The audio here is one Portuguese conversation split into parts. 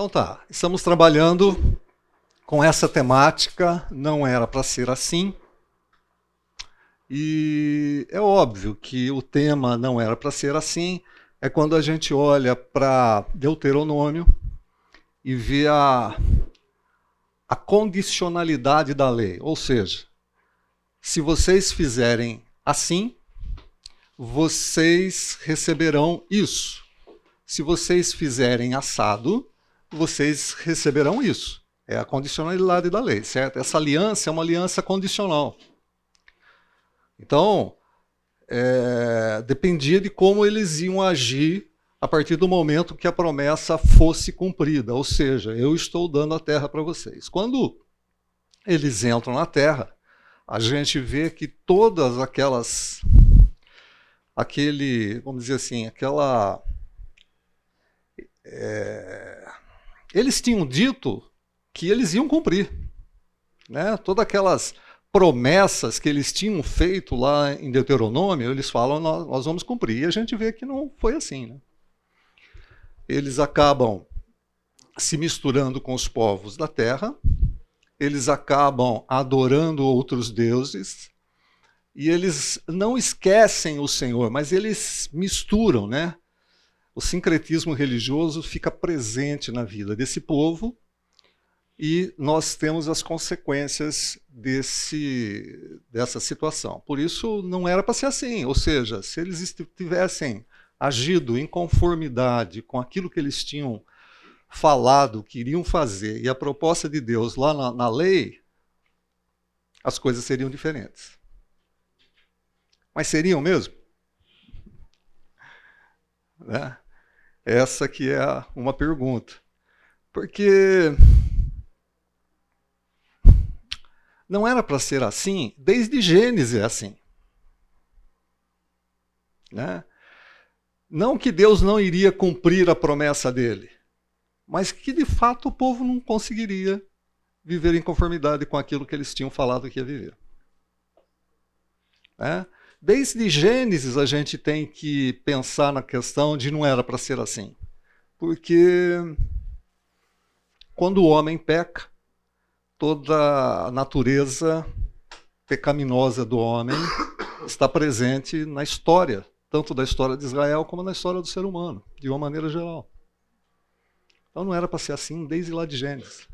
Então tá, estamos trabalhando com essa temática, não era para ser assim. E é óbvio que o tema não era para ser assim, é quando a gente olha para Deuteronômio e vê a condicionalidade da lei. Ou seja, se vocês fizerem assim, vocês receberão isso. Se vocês fizerem assado, vocês receberão isso. É a condicionalidade da lei, certo? Essa aliança é uma aliança condicional. Então, dependia de como eles iam agir a partir do momento que a promessa fosse cumprida. Ou seja, eu estou dando a terra para vocês. Quando eles entram na terra, a gente vê que todas aquelas... vamos dizer assim, eles tinham dito que eles iam cumprir, né? Todas aquelas promessas que eles tinham feito lá em Deuteronômio, eles falam, nós vamos cumprir. E a gente vê que não foi assim, né? Eles acabam se misturando com os povos da terra, eles acabam adorando outros deuses, e eles não esquecem o Senhor, mas eles misturam, né? O sincretismo religioso fica presente na vida desse povo e nós temos as consequências dessa situação. Por isso, não era para ser assim. Ou seja, se eles tivessem agido em conformidade com aquilo que eles tinham falado, que iriam fazer, e a proposta de Deus lá na lei, as coisas seriam diferentes. Mas seriam mesmo? Né? Essa que é uma pergunta, porque não era para ser assim, desde Gênesis é assim, né? Não que Deus não iria cumprir a promessa dele, mas que de fato o povo não conseguiria viver em conformidade com aquilo que eles tinham falado que ia viver, né? Desde Gênesis a gente tem que pensar na questão de não era para ser assim, porque quando o homem peca, toda a natureza pecaminosa do homem está presente na história, tanto da história de Israel como na história do ser humano, de uma maneira geral. Então não era para ser assim desde lá de Gênesis.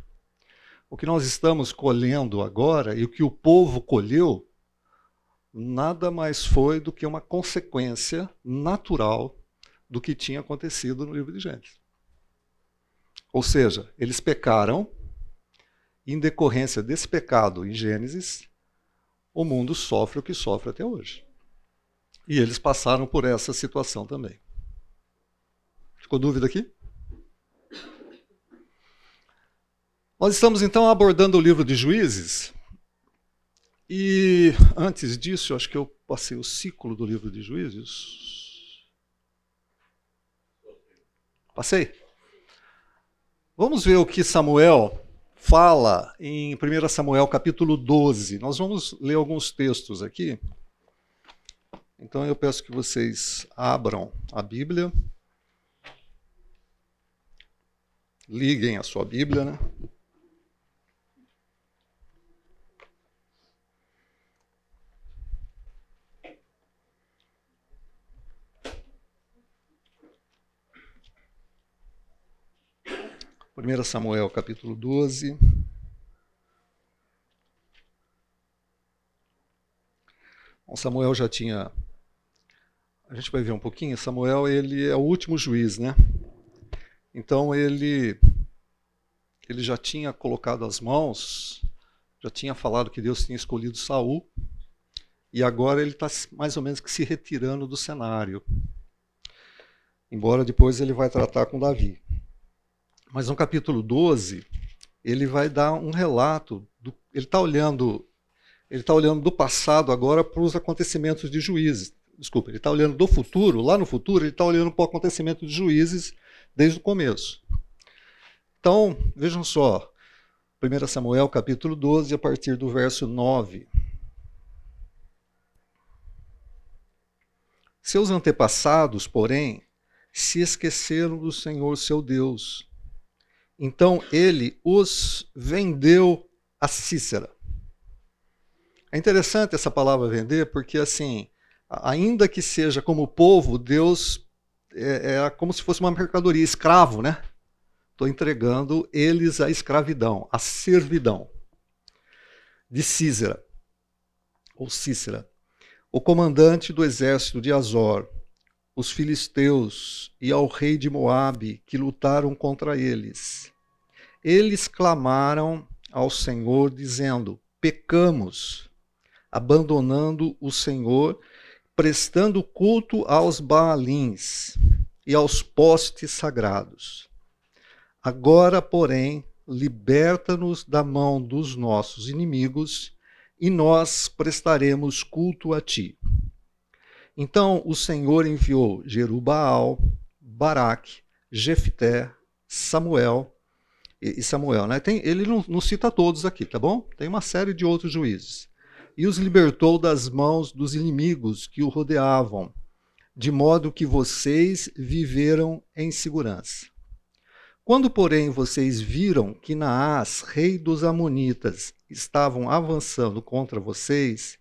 O que nós estamos colhendo agora e o que o povo colheu, nada mais foi do que uma consequência natural do que tinha acontecido no livro de Gênesis. Ou seja, eles pecaram, e em decorrência desse pecado em Gênesis, o mundo sofre o que sofre até hoje. E eles passaram por essa situação também. Ficou dúvida aqui? Nós estamos então abordando o livro de Juízes. E antes disso, eu acho que eu passei o ciclo do livro de Juízes. Passei? Vamos ver o que Samuel fala em 1 Samuel capítulo 12. Nós vamos ler alguns textos aqui. Então eu peço que vocês abram a Bíblia. Liguem a sua Bíblia, né? Primeira Samuel, capítulo 12. Bom, Samuel já tinha... A gente vai ver um pouquinho. Samuel, ele é o último juiz, né? Então, ele já tinha colocado as mãos, já tinha falado que Deus tinha escolhido Saul, e agora ele está mais ou menos que se retirando do cenário. Embora depois ele vai tratar com Davi. Mas no capítulo 12, ele vai dar um relato, ele está olhando do passado agora para os acontecimentos de Juízes. Desculpa, ele está olhando do futuro, lá no futuro, ele está olhando para o acontecimento de Juízes desde o começo. Então, vejam só, 1 Samuel capítulo 12, a partir do verso 9. Seus antepassados, porém, se esqueceram do Senhor seu Deus, Então ele os vendeu a Sísera. É interessante essa palavra vender, porque assim, ainda que seja como povo, Deus é como se fosse uma mercadoria, escravo, né? Estou entregando eles à escravidão, à servidão de Sísera, ou Sísera, o comandante do exército de Azor, os filisteus e ao rei de Moabe, que lutaram contra eles. Eles clamaram ao Senhor, dizendo: pecamos, abandonando o Senhor, prestando culto aos baalins e aos postes sagrados. Agora, porém, liberta-nos da mão dos nossos inimigos, e nós prestaremos culto a ti. Então o Senhor enviou Jerubaal, Baraque, Jefté, Samuel, né? Ele não cita todos aqui, tá bom? Tem uma série de outros juízes. E os libertou das mãos dos inimigos que o rodeavam, de modo que vocês viveram em segurança. Quando, porém, vocês viram que Naás, rei dos Amonitas, estavam avançando contra vocês,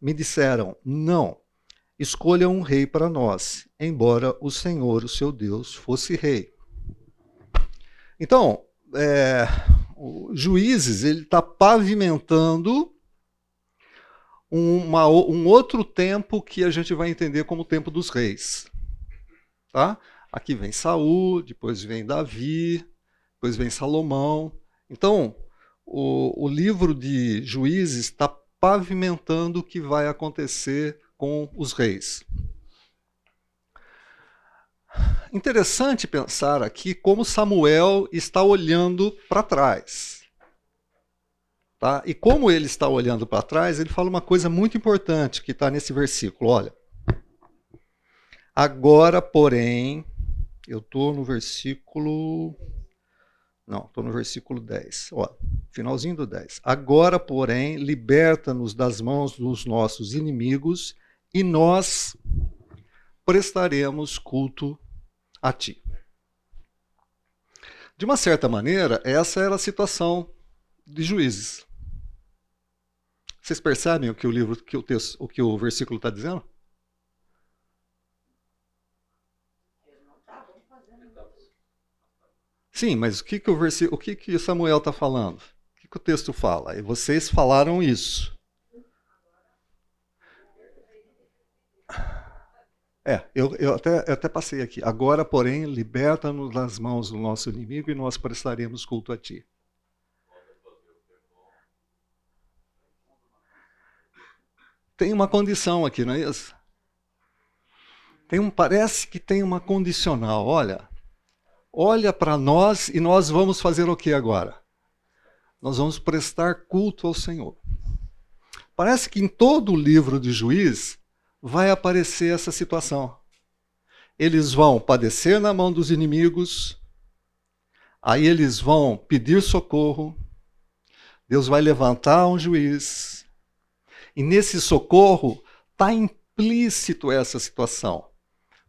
me disseram: não, escolha um rei para nós, embora o Senhor, o seu Deus, fosse rei. Então, Juízes, ele está pavimentando um outro tempo que a gente vai entender como o tempo dos reis, tá? Aqui vem Saul, depois vem Davi, depois vem Salomão. Então, o livro de Juízes está pavimentando o que vai acontecer com os reis. Interessante pensar aqui como Samuel está olhando para trás. Tá? E como ele está olhando para trás, ele fala uma coisa muito importante que está nesse versículo. Olha, agora, porém... Eu estou no versículo... Não, estou no versículo 10. Ó, finalzinho do 10. Agora, porém, liberta-nos das mãos dos nossos inimigos e nós prestaremos culto a ti. De uma certa maneira, essa era a situação de Juízes. Vocês percebem o que o livro, o que o versículo está dizendo? Sim, mas o que Samuel está falando? O que o texto fala? E vocês falaram isso. Eu até passei aqui. Agora, porém, liberta-nos das mãos do nosso inimigo e nós prestaremos culto a ti. Tem uma condição aqui, não é isso? Parece que tem uma condicional, olha para nós e nós vamos fazer o que agora? Nós vamos prestar culto ao Senhor. Parece que em todo o livro de Juízes vai aparecer essa situação. Eles vão padecer na mão dos inimigos, aí eles vão pedir socorro, Deus vai levantar um juiz, e nesse socorro está implícito essa situação.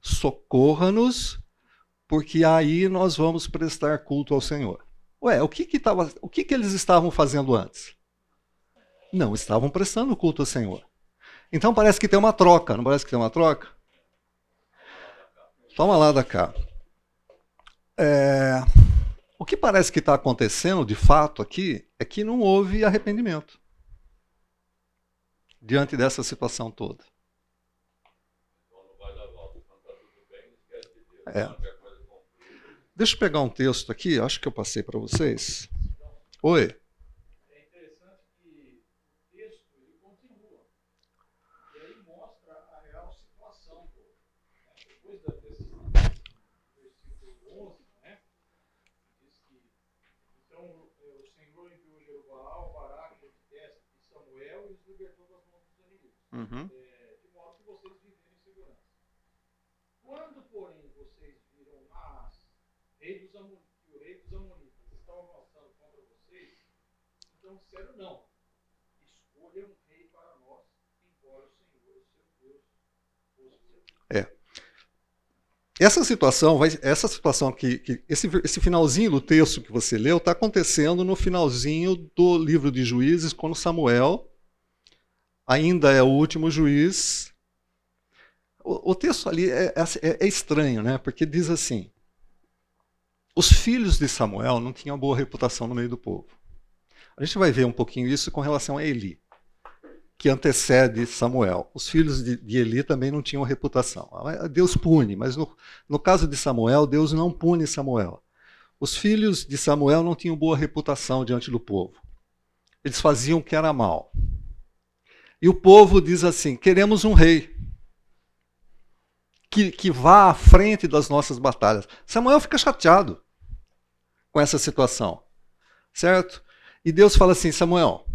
Socorra-nos, porque aí nós vamos prestar culto ao Senhor. O que eles estavam fazendo antes? Não estavam prestando culto ao Senhor. Então parece que tem uma troca, não parece que tem uma troca? Toma lá da cá. O que parece que está acontecendo de fato aqui é que não houve arrependimento diante dessa situação toda. Deixa eu pegar um texto aqui, acho que eu passei para vocês. Oi. É interessante que o texto ele continua. E aí mostra a real situação. Depois da versículo 11, né? Diz que então o Senhor enviou Jerubaal, Baraque, Jefté e Samuel e os libertou das mãos dos inimigos. De modo que vocês viverem em segurança. Quando, porém, vocês viram Naás, o rei dos Amonitas, estão avançando contra vocês, então disseram: não, escolha um rei para nós, embora o Senhor, o seu Deus, fosse o seu Deus. Essa situação que esse finalzinho do texto que você leu está acontecendo no finalzinho do livro de Juízes, quando Samuel ainda é o último juiz. O texto ali é estranho, né? Porque diz assim: os filhos de Samuel não tinham boa reputação no meio do povo. A gente vai ver um pouquinho isso com relação a Eli, que antecede Samuel. Os filhos de Eli também não tinham reputação. Deus pune, mas no caso de Samuel, Deus não pune Samuel. Os filhos de Samuel não tinham boa reputação diante do povo. Eles faziam o que era mal. E o povo diz assim: queremos um rei que vá à frente das nossas batalhas. Samuel fica chateado com essa situação, certo? E Deus fala assim: Samuel,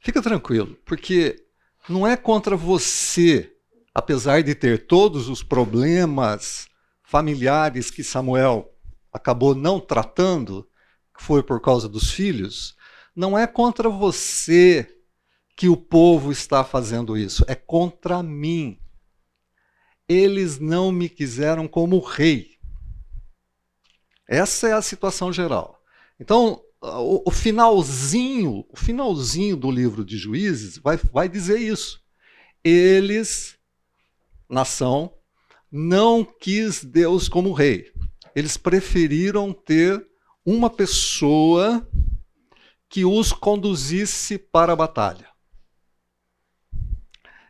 fica tranquilo, porque não é contra você, apesar de ter todos os problemas familiares que Samuel acabou não tratando, que foi por causa dos filhos, não é contra você que o povo está fazendo isso, é contra mim. Eles não me quiseram como rei. Essa é a situação geral. Então, o finalzinho do livro de Juízes vai dizer isso. Eles, nação, não quis Deus como rei. Eles preferiram ter uma pessoa que os conduzisse para a batalha.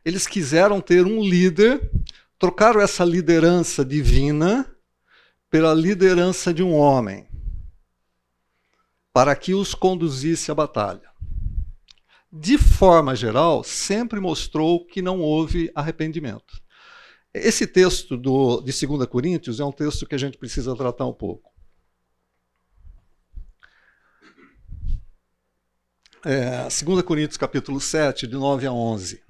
Eles quiseram ter um líder, trocaram essa liderança divina pela liderança de um homem, para que os conduzisse à batalha. De forma geral, sempre mostrou que não houve arrependimento. Esse texto de 2 Coríntios é um texto que a gente precisa tratar um pouco. É, 2 Coríntios, capítulo 7, de 9 a 11.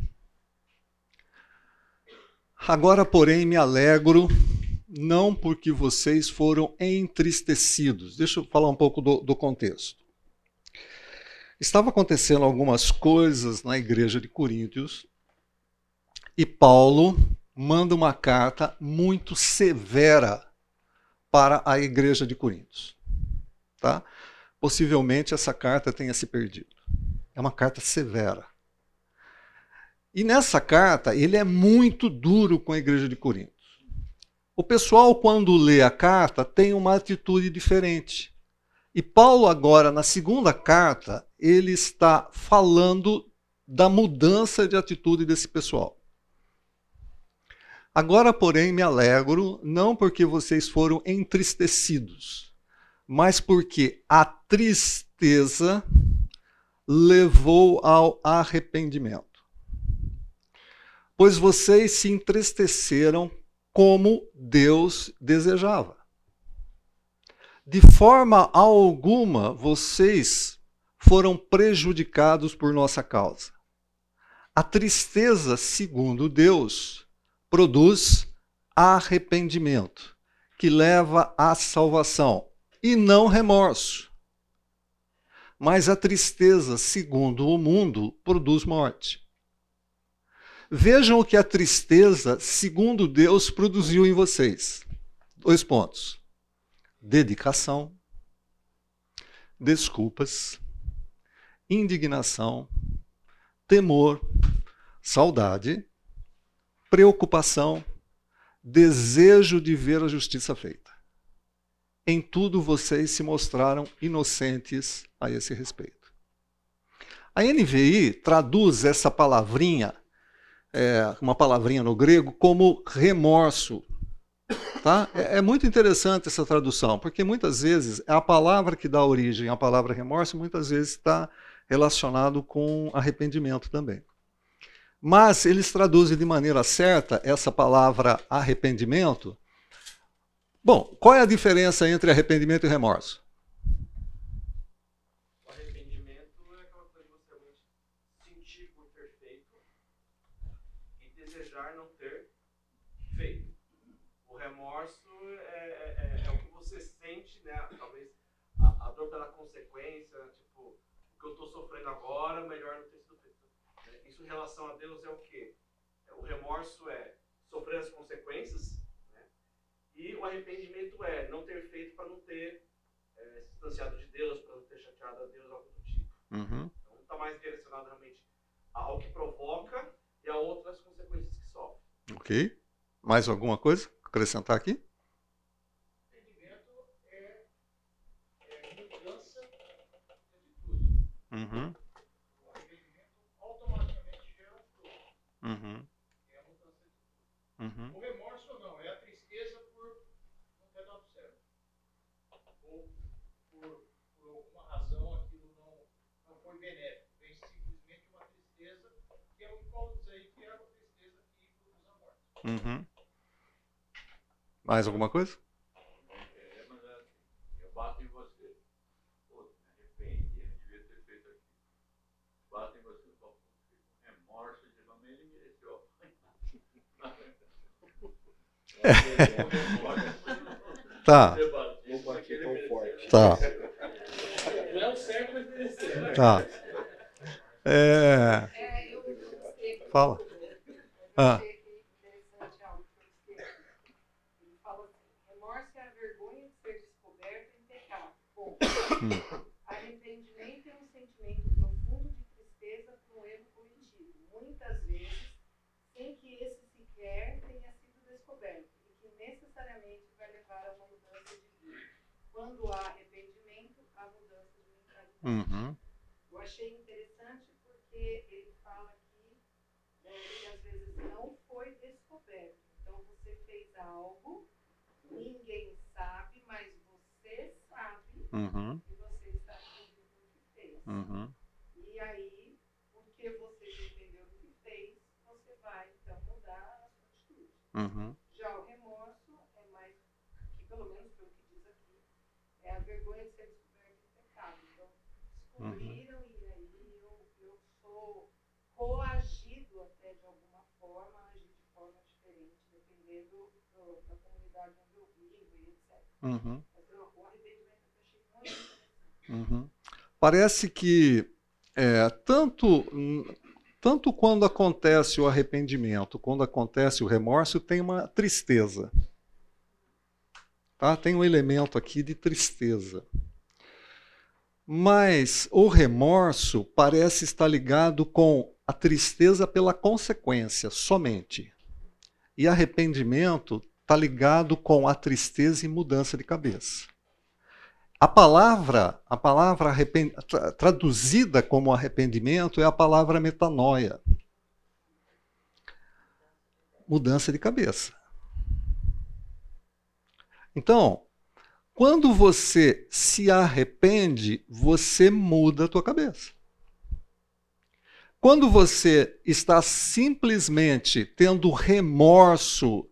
Agora, porém, me alegro, não porque vocês foram entristecidos. Deixa eu falar um pouco do contexto. Estava acontecendo algumas coisas na igreja de Coríntios e Paulo manda uma carta muito severa para a igreja de Coríntios. Tá? Possivelmente essa carta tenha se perdido. É uma carta severa. E nessa carta ele é muito duro com a igreja de Coríntios. O pessoal, quando lê a carta, tem uma atitude diferente. E Paulo agora, na segunda carta, ele está falando da mudança de atitude desse pessoal. Agora, porém, me alegro, não porque vocês foram entristecidos, mas porque a tristeza levou ao arrependimento. Pois vocês se entristeceram como Deus desejava. De forma alguma, vocês foram prejudicados por nossa causa. A tristeza, segundo Deus, produz arrependimento, que leva à salvação, e não remorso. Mas a tristeza, segundo o mundo, produz morte. Vejam o que a tristeza, segundo Deus, produziu em vocês. 2 pontos. Dedicação, desculpas, indignação, temor, saudade, preocupação, desejo de ver a justiça feita. Em tudo vocês se mostraram inocentes a esse respeito. A NVI traduz essa palavrinha, uma palavrinha no grego, como remorso. Tá? É muito interessante essa tradução, porque muitas vezes a palavra que dá origem à palavra remorso muitas vezes está relacionado com arrependimento também. Mas eles traduzem de maneira certa essa palavra arrependimento. Bom, qual é a diferença entre arrependimento e remorso? Em relação a Deus é o quê? O remorso é sofrer as consequências, né? E o arrependimento é não ter feito para não ter se distanciado de Deus, para não ter chateado a Deus, algo do tipo. Uhum. Então está mais direcionado realmente ao que provoca e a outras consequências que sofre. Ok. Mais alguma coisa acrescentar aqui? Uhum. O arrependimento automaticamente gera fruto. Uhum. É a mudança de tudo. Uhum. O remorso não, é a tristeza por não ter dado certo. Ou por alguma razão aquilo não foi benéfico. Vem simplesmente uma tristeza, que é o que Paulo diz aí, que é uma tristeza que produz a morte. Uhum. Mais alguma coisa? Tá. Tá. Tá. Fala. Ah. Ele fala assim: remorso é a vergonha de ser descoberto e pecar. Arrependimento é um sentimento profundo de tristeza por um erro cometido, muitas vezes sem que esse sequer tenha sido descoberto, e que necessariamente vai levar a uma mudança de vida. Quando há arrependimento, há mudança de mentalidade. Uhum. Eu achei interessante porque ele fala que, que às vezes não foi descoberto. Então você fez algo, ninguém sabe, mas você sabe. Uhum. E você está arrependido do que fez. Uhum. E aí, porque você entendeu o que fez, você vai então mudar a sua atitude. Uhum. Já o remorso é mais, que pelo menos pelo que diz aqui, é a vergonha de ser descoberto do pecado. Então, descobriram. Uhum. E aí eu sou coagido até de alguma forma, agir de forma diferente, dependendo da comunidade onde eu vivo e etc. Uhum. Então, o arrependimento eu achei muito. Uhum. Parece que tanto quando acontece o arrependimento, quando acontece o remorso, tem uma tristeza. Tá? Tem um elemento aqui de tristeza. Mas o remorso parece estar ligado com a tristeza pela consequência somente. E arrependimento está ligado com a tristeza e mudança de cabeça. A palavra traduzida como arrependimento é a palavra metanoia. Mudança de cabeça. Então, quando você se arrepende, você muda a tua cabeça. Quando você está simplesmente tendo remorso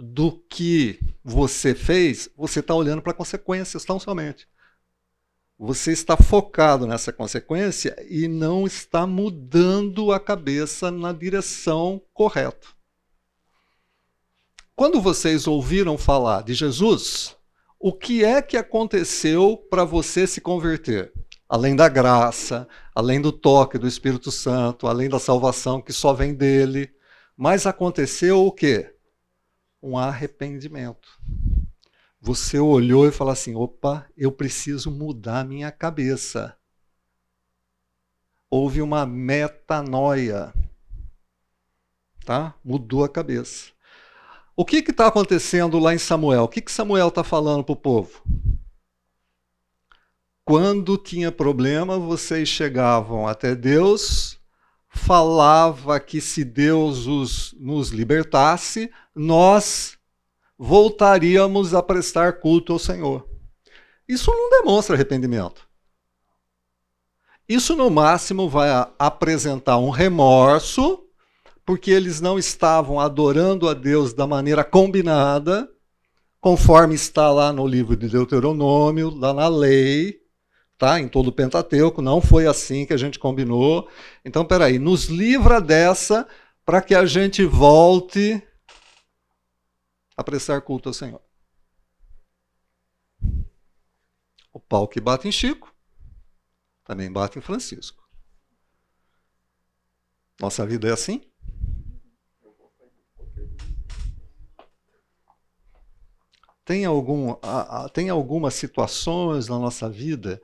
do que você fez, você está olhando para consequências tão somente. Você está focado nessa consequência e não está mudando a cabeça na direção correta. Quando vocês ouviram falar de Jesus, o que é que aconteceu para você se converter? Além da graça, além do toque do Espírito Santo, além da salvação que só vem dele, mas aconteceu o quê? Um arrependimento. Você olhou e falou assim: opa, eu preciso mudar minha cabeça. Houve uma metanoia. Tá? Mudou a cabeça. O que está acontecendo lá em Samuel? O que, que Samuel está falando para o povo? Quando tinha problema, vocês chegavam até Deus, falava que se Deus nos libertasse, nós voltaríamos a prestar culto ao Senhor. Isso não demonstra arrependimento. Isso, no máximo, vai apresentar um remorso, porque eles não estavam adorando a Deus da maneira combinada, conforme está lá no livro de Deuteronômio, lá na lei. Tá? Em todo o Pentateuco, não foi assim que a gente combinou. Então, peraí, nos livra dessa para que a gente volte a prestar culto ao Senhor. O pau que bate em Chico, também bate em Francisco. Nossa vida é assim? Tem algumas situações na nossa vida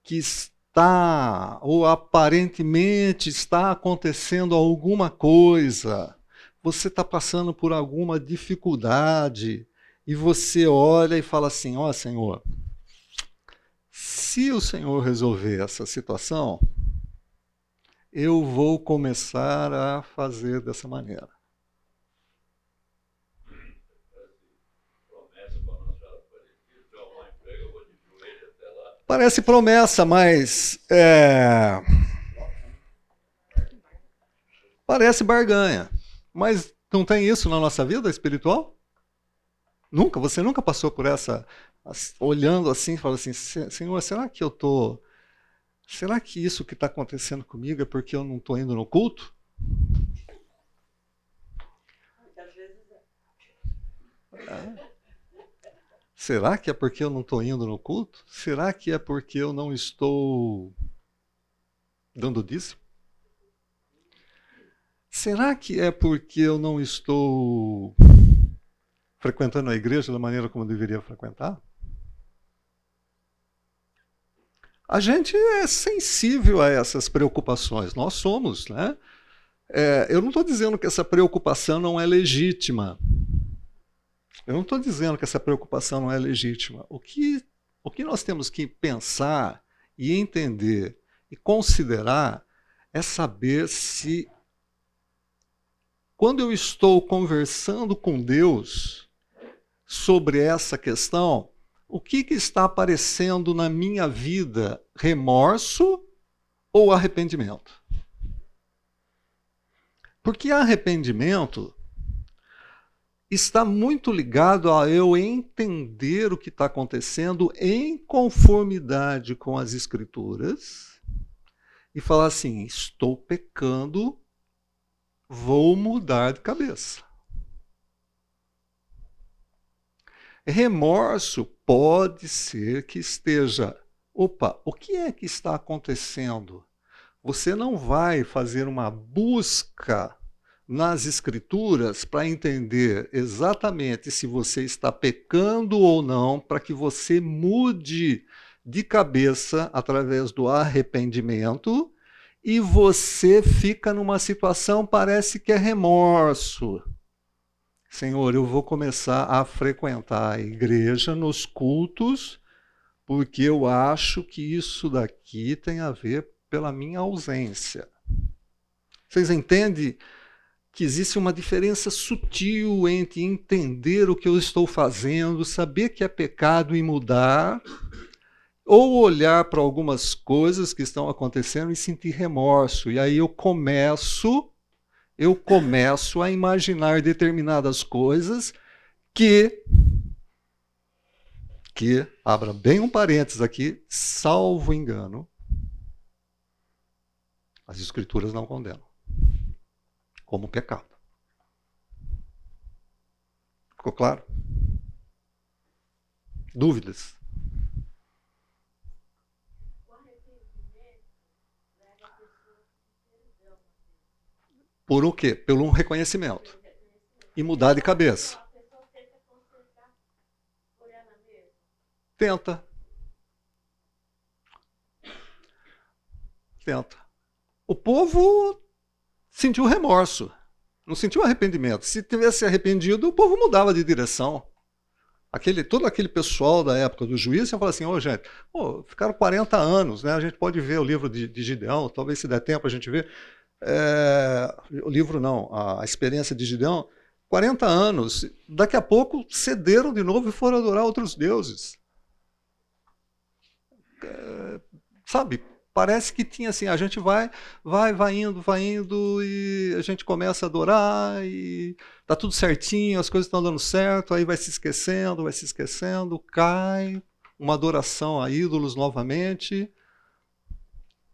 que está, ou aparentemente está acontecendo alguma coisa. Você está passando por alguma dificuldade e você olha e fala assim, ó Senhor, se o Senhor resolver essa situação, eu vou começar a fazer dessa maneira. Parece promessa, mas parece barganha. Mas não tem isso na nossa vida espiritual? Nunca? Você nunca passou por essa, olhando assim e falando assim, Senhor, será que isso que está acontecendo comigo é porque eu não estou indo no culto? Muitas vezes é. Será que é porque eu não estou indo no culto? Será que é porque eu não estou dando dízimo? Será que é porque eu não estou frequentando a igreja da maneira como eu deveria frequentar? A gente é sensível a essas preocupações, nós somos, né? Eu não estou dizendo que essa preocupação não é legítima. Eu não estou dizendo que essa preocupação não é legítima. O que nós temos que pensar e entender e considerar é saber se, quando eu estou conversando com Deus sobre essa questão, o que está aparecendo na minha vida, remorso ou arrependimento? Porque arrependimento está muito ligado a eu entender o que está acontecendo em conformidade com as Escrituras e falar assim, estou pecando, vou mudar de cabeça. Remorso pode ser que esteja, opa, o que é que está acontecendo? Você não vai fazer uma busca nas Escrituras para entender exatamente se você está pecando ou não, para que você mude de cabeça através do arrependimento e você fica numa situação, parece que é remorso. Senhor, eu vou começar a frequentar a igreja nos cultos porque eu acho que isso daqui tem a ver pela minha ausência. Vocês entendem que existe uma diferença sutil entre entender o que eu estou fazendo, saber que é pecado e mudar, ou olhar para algumas coisas que estão acontecendo e sentir remorso. E aí eu começo a imaginar determinadas coisas que abra bem um parênteses aqui, salvo engano, as Escrituras não condenam como pecado. Ficou claro? Dúvidas? Por o quê? Pelo um reconhecimento. E mudar de cabeça. Tenta. O povo sentiu remorso, não sentiu arrependimento. Se tivesse arrependido, o povo mudava de direção. Todo aquele pessoal da época do juízes ia falar assim, gente, ficaram 40 anos, né? A gente pode ver o livro de Gideão, talvez se der tempo a gente vê. O livro não, a experiência de Gideão, 40 anos, daqui a pouco cederam de novo e foram adorar outros deuses. Sabe? Parece que tinha assim, a gente vai indo, e a gente começa a adorar, e tá tudo certinho, as coisas estão dando certo, aí vai se esquecendo, cai, uma adoração a ídolos novamente.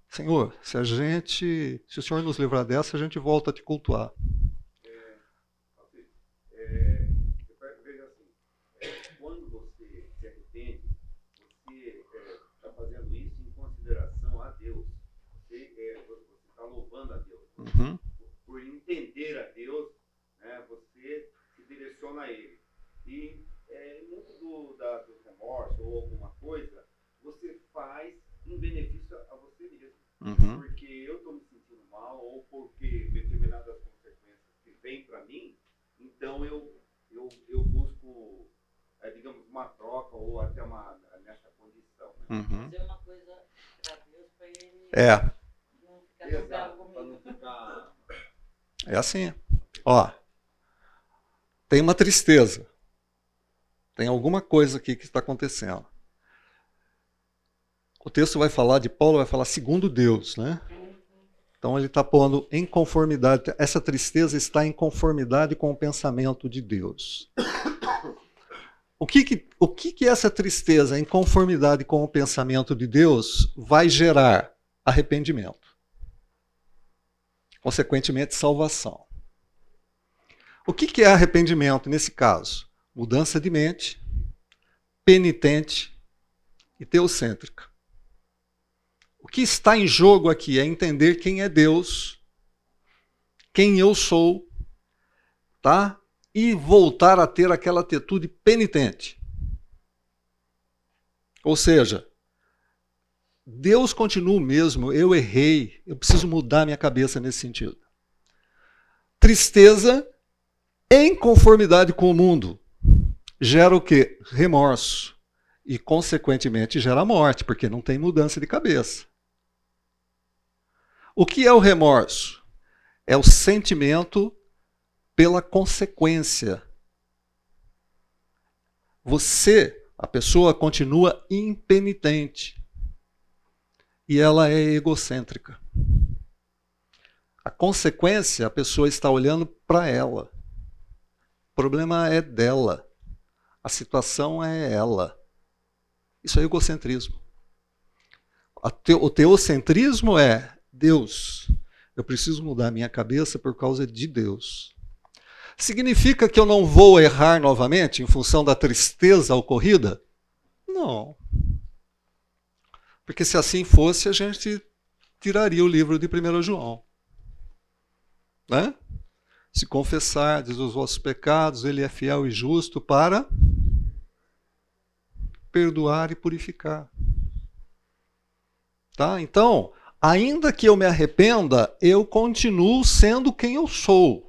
Senhor, se o Senhor nos livrar dessa, a gente volta a te cultuar. Por entender a Deus, né, você se direciona a Ele. E é muito Uhum. É. É assim. Ó, tem uma tristeza. Tem alguma coisa aqui que está acontecendo. O texto vai falar de Paulo, vai falar segundo Deus, né? Então ele está pondo em conformidade. Essa tristeza está em conformidade com o pensamento de Deus. O que essa tristeza em conformidade com o pensamento de Deus vai gerar? Arrependimento. Consequentemente, salvação. O que é arrependimento nesse caso? Mudança de mente, penitente e teocêntrica. O que está em jogo aqui é entender quem é Deus, quem eu sou, tá? E voltar a ter aquela atitude penitente. Ou seja, Deus continua o mesmo, eu errei, eu preciso mudar minha cabeça nesse sentido. Tristeza em conformidade com o mundo gera o quê? Remorso. E, consequentemente, gera morte, porque não tem mudança de cabeça. O que é o remorso? É o sentimento pela consequência. A pessoa continua impenitente. E ela é egocêntrica. A consequência, a pessoa está olhando para ela. O problema é dela. A situação é ela. Isso é egocentrismo. O teocentrismo é Deus. Eu preciso mudar minha cabeça por causa de Deus. Significa que eu não vou errar novamente em função da tristeza ocorrida? Não. Porque se assim fosse, a gente tiraria o livro de 1 João. Né? Se confessardes os vossos pecados, ele é fiel e justo para perdoar e purificar. Tá? Então, ainda que eu me arrependa, eu continuo sendo quem eu sou.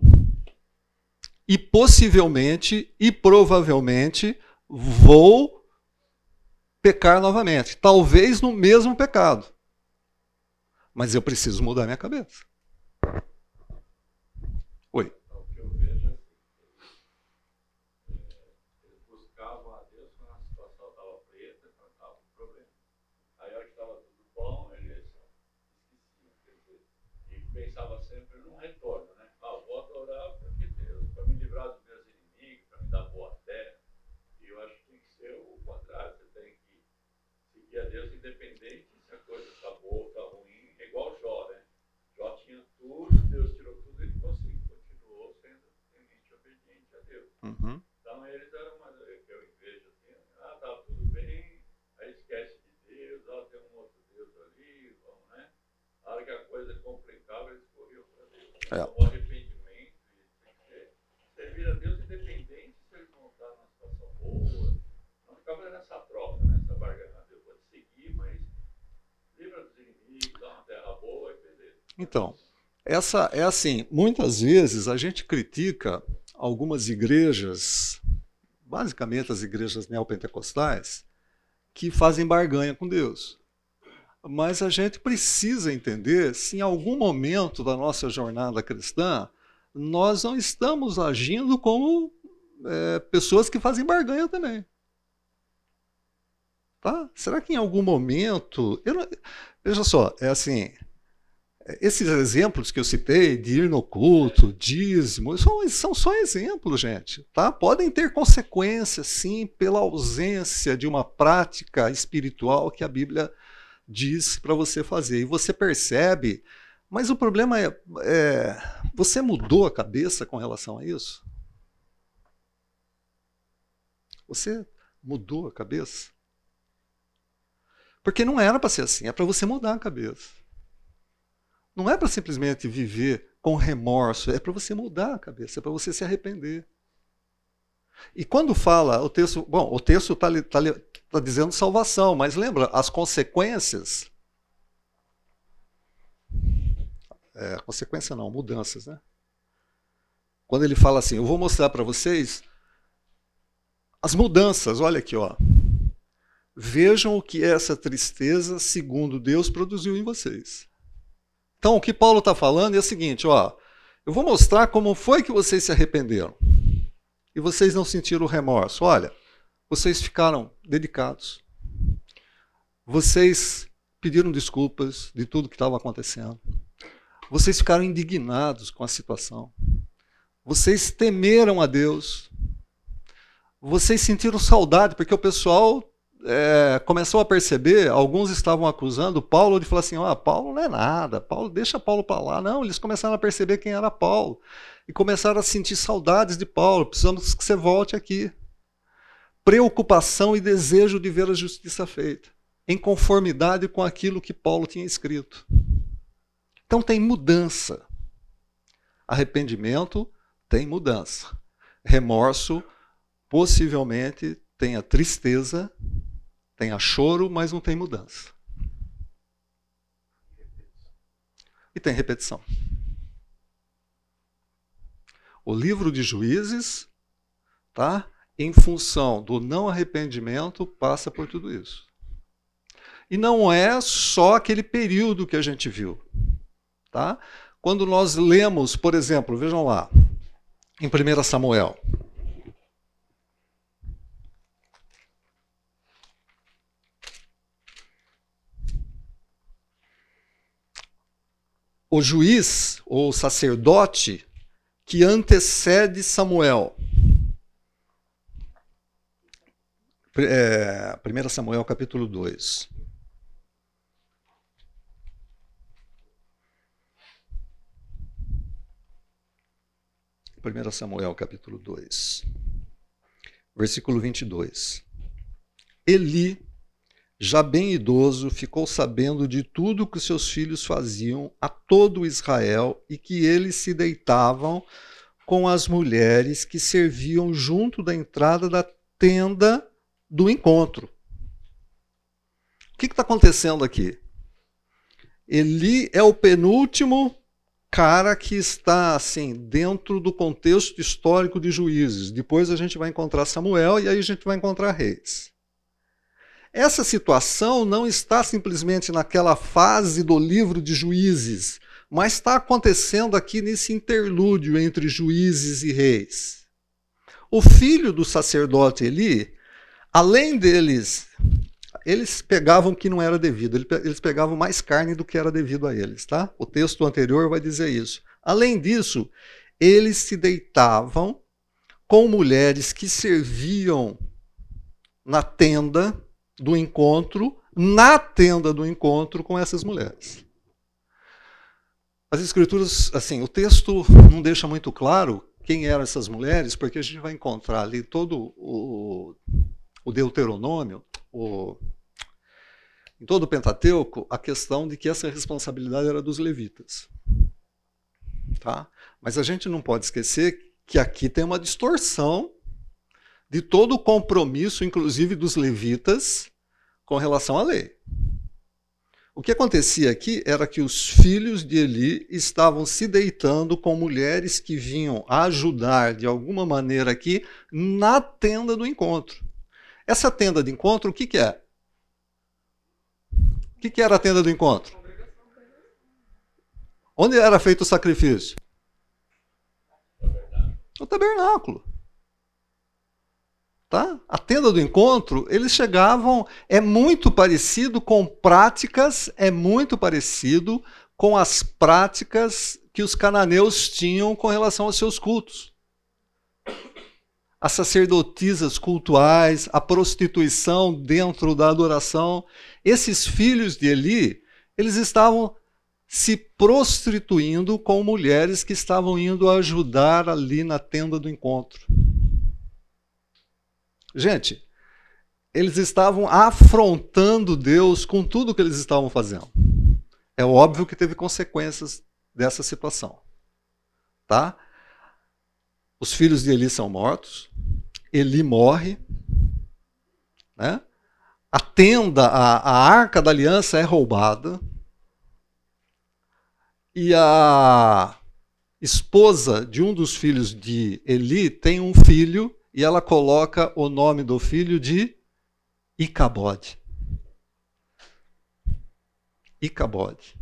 E possivelmente e provavelmente vou pecar novamente. Talvez no mesmo pecado. Mas eu preciso mudar minha cabeça. Oi. O que eu vejo é que ele buscava a Deus quando a situação estava preta, quando estava com problema. Aí, a hora que estava tudo bom, ele pensava sempre num retorno, né? Ah, volta a orar porque Deus, para me livrar dos meus inimigos, para me dar boa terra. E eu acho que tem que ser o contrário. Você tem que seguir a Deus independente se a coisa está boa ou está ruim. É igual o Jó, né? Jó tinha tudo, Deus tirou tudo, ele continuou sendo obediente a Deus. Uhum. Então eles eram uma que eu vejo assim, ah, tá tudo bem, aí esquece de Deus, ah, tem um outro Deus ali, vamos, né? A hora que a coisa complicava, eles corriam para Deus. Então, o arrependimento, servir a Deus independente se eles não estavam numa situação boa, não ficava nessa troca, nessa barganha. Eu vou te seguir, mas livra dos inimigos, dá uma terra boa e beleza. Então. Essa é assim, muitas vezes a gente critica algumas igrejas, basicamente as igrejas neopentecostais, que fazem barganha com Deus. Mas a gente precisa entender se em algum momento da nossa jornada cristã nós não estamos agindo como pessoas que fazem barganha também. Tá? Será que em algum momento... Veja só, é assim... Esses exemplos que eu citei, de ir no culto, dízimo, são só exemplos, gente. Tá? Podem ter consequências, sim, pela ausência de uma prática espiritual que a Bíblia diz para você fazer. E você percebe, mas o problema é você mudou a cabeça com relação a isso? Você mudou a cabeça? Porque não era para ser assim, é para você mudar a cabeça. Não é para simplesmente viver com remorso, é para você mudar a cabeça, é para você se arrepender. E quando fala, o texto, bom, o texto está dizendo salvação, mas lembra, as consequências, consequência não, mudanças, né? Quando ele fala assim, eu vou mostrar para vocês as mudanças, olha aqui, ó. Vejam o que essa tristeza, segundo Deus, produziu em vocês. Então, o que Paulo está falando é o seguinte, ó, eu vou mostrar como foi que vocês se arrependeram e vocês não sentiram remorso. Olha, vocês ficaram delicados, vocês pediram desculpas de tudo que estava acontecendo, vocês ficaram indignados com a situação, vocês temeram a Deus, vocês sentiram saudade, porque o pessoal... começou a perceber, alguns estavam acusando Paulo de falar assim, ó, Paulo não é nada, Paulo, deixa Paulo para lá. Não, eles começaram a perceber quem era Paulo e começaram a sentir saudades de Paulo, precisamos que você volte aqui. Preocupação e desejo de ver a justiça feita, em conformidade com aquilo que Paulo tinha escrito. Então tem mudança. Arrependimento tem mudança. Remorso possivelmente tem a tristeza, tem a choro, mas não tem mudança. E tem repetição. O livro de Juízes, tá? Em função do não arrependimento, passa por tudo isso. E não é só aquele período que a gente viu. Tá? Quando nós lemos, por exemplo, vejam lá, em 1 Samuel... O juiz ou sacerdote que antecede Samuel. 1 Samuel capítulo 2. Versículo 22. Eli, já bem idoso, ficou sabendo de tudo que seus filhos faziam a todo Israel e que eles se deitavam com as mulheres que serviam junto da entrada da tenda do encontro. O que está acontecendo aqui? Eli é o penúltimo cara que está assim dentro do contexto histórico de Juízes. Depois a gente vai encontrar Samuel e aí a gente vai encontrar Reis. Essa situação não está simplesmente naquela fase do livro de Juízes, mas está acontecendo aqui nesse interlúdio entre Juízes e Reis. O filho do sacerdote Eli, além deles, eles pegavam o que não era devido, eles pegavam mais carne do que era devido a eles, tá? O texto anterior vai dizer isso. Além disso, eles se deitavam com mulheres que serviam na tenda do encontro, na tenda do encontro com essas mulheres. As escrituras, assim, o texto não deixa muito claro quem eram essas mulheres, porque a gente vai encontrar ali todo o Deuteronômio, em todo o Pentateuco, a questão de que essa responsabilidade era dos levitas. Tá? Mas a gente não pode esquecer que aqui tem uma distorção de todo o compromisso, inclusive dos levitas, com relação à lei. O que acontecia aqui era que os filhos de Eli estavam se deitando com mulheres que vinham ajudar, de alguma maneira aqui, na tenda do encontro. Essa tenda de encontro, o que que é? O que que era a tenda do encontro? Onde era feito o sacrifício? O tabernáculo. Tá? A tenda do encontro, eles chegavam, é muito parecido com práticas, é muito parecido com as práticas que os cananeus tinham com relação aos seus cultos. As sacerdotisas cultuais, a prostituição dentro da adoração. Esses filhos de Eli, eles estavam se prostituindo com mulheres que estavam indo ajudar ali na tenda do encontro. Gente, eles estavam afrontando Deus com tudo que eles estavam fazendo. É óbvio que teve consequências dessa situação. Tá? Os filhos de Eli são mortos, Eli morre, né? A tenda, a arca da aliança é roubada, e a esposa de um dos filhos de Eli tem um filho, e ela coloca o nome do filho de Icabode. Icabode.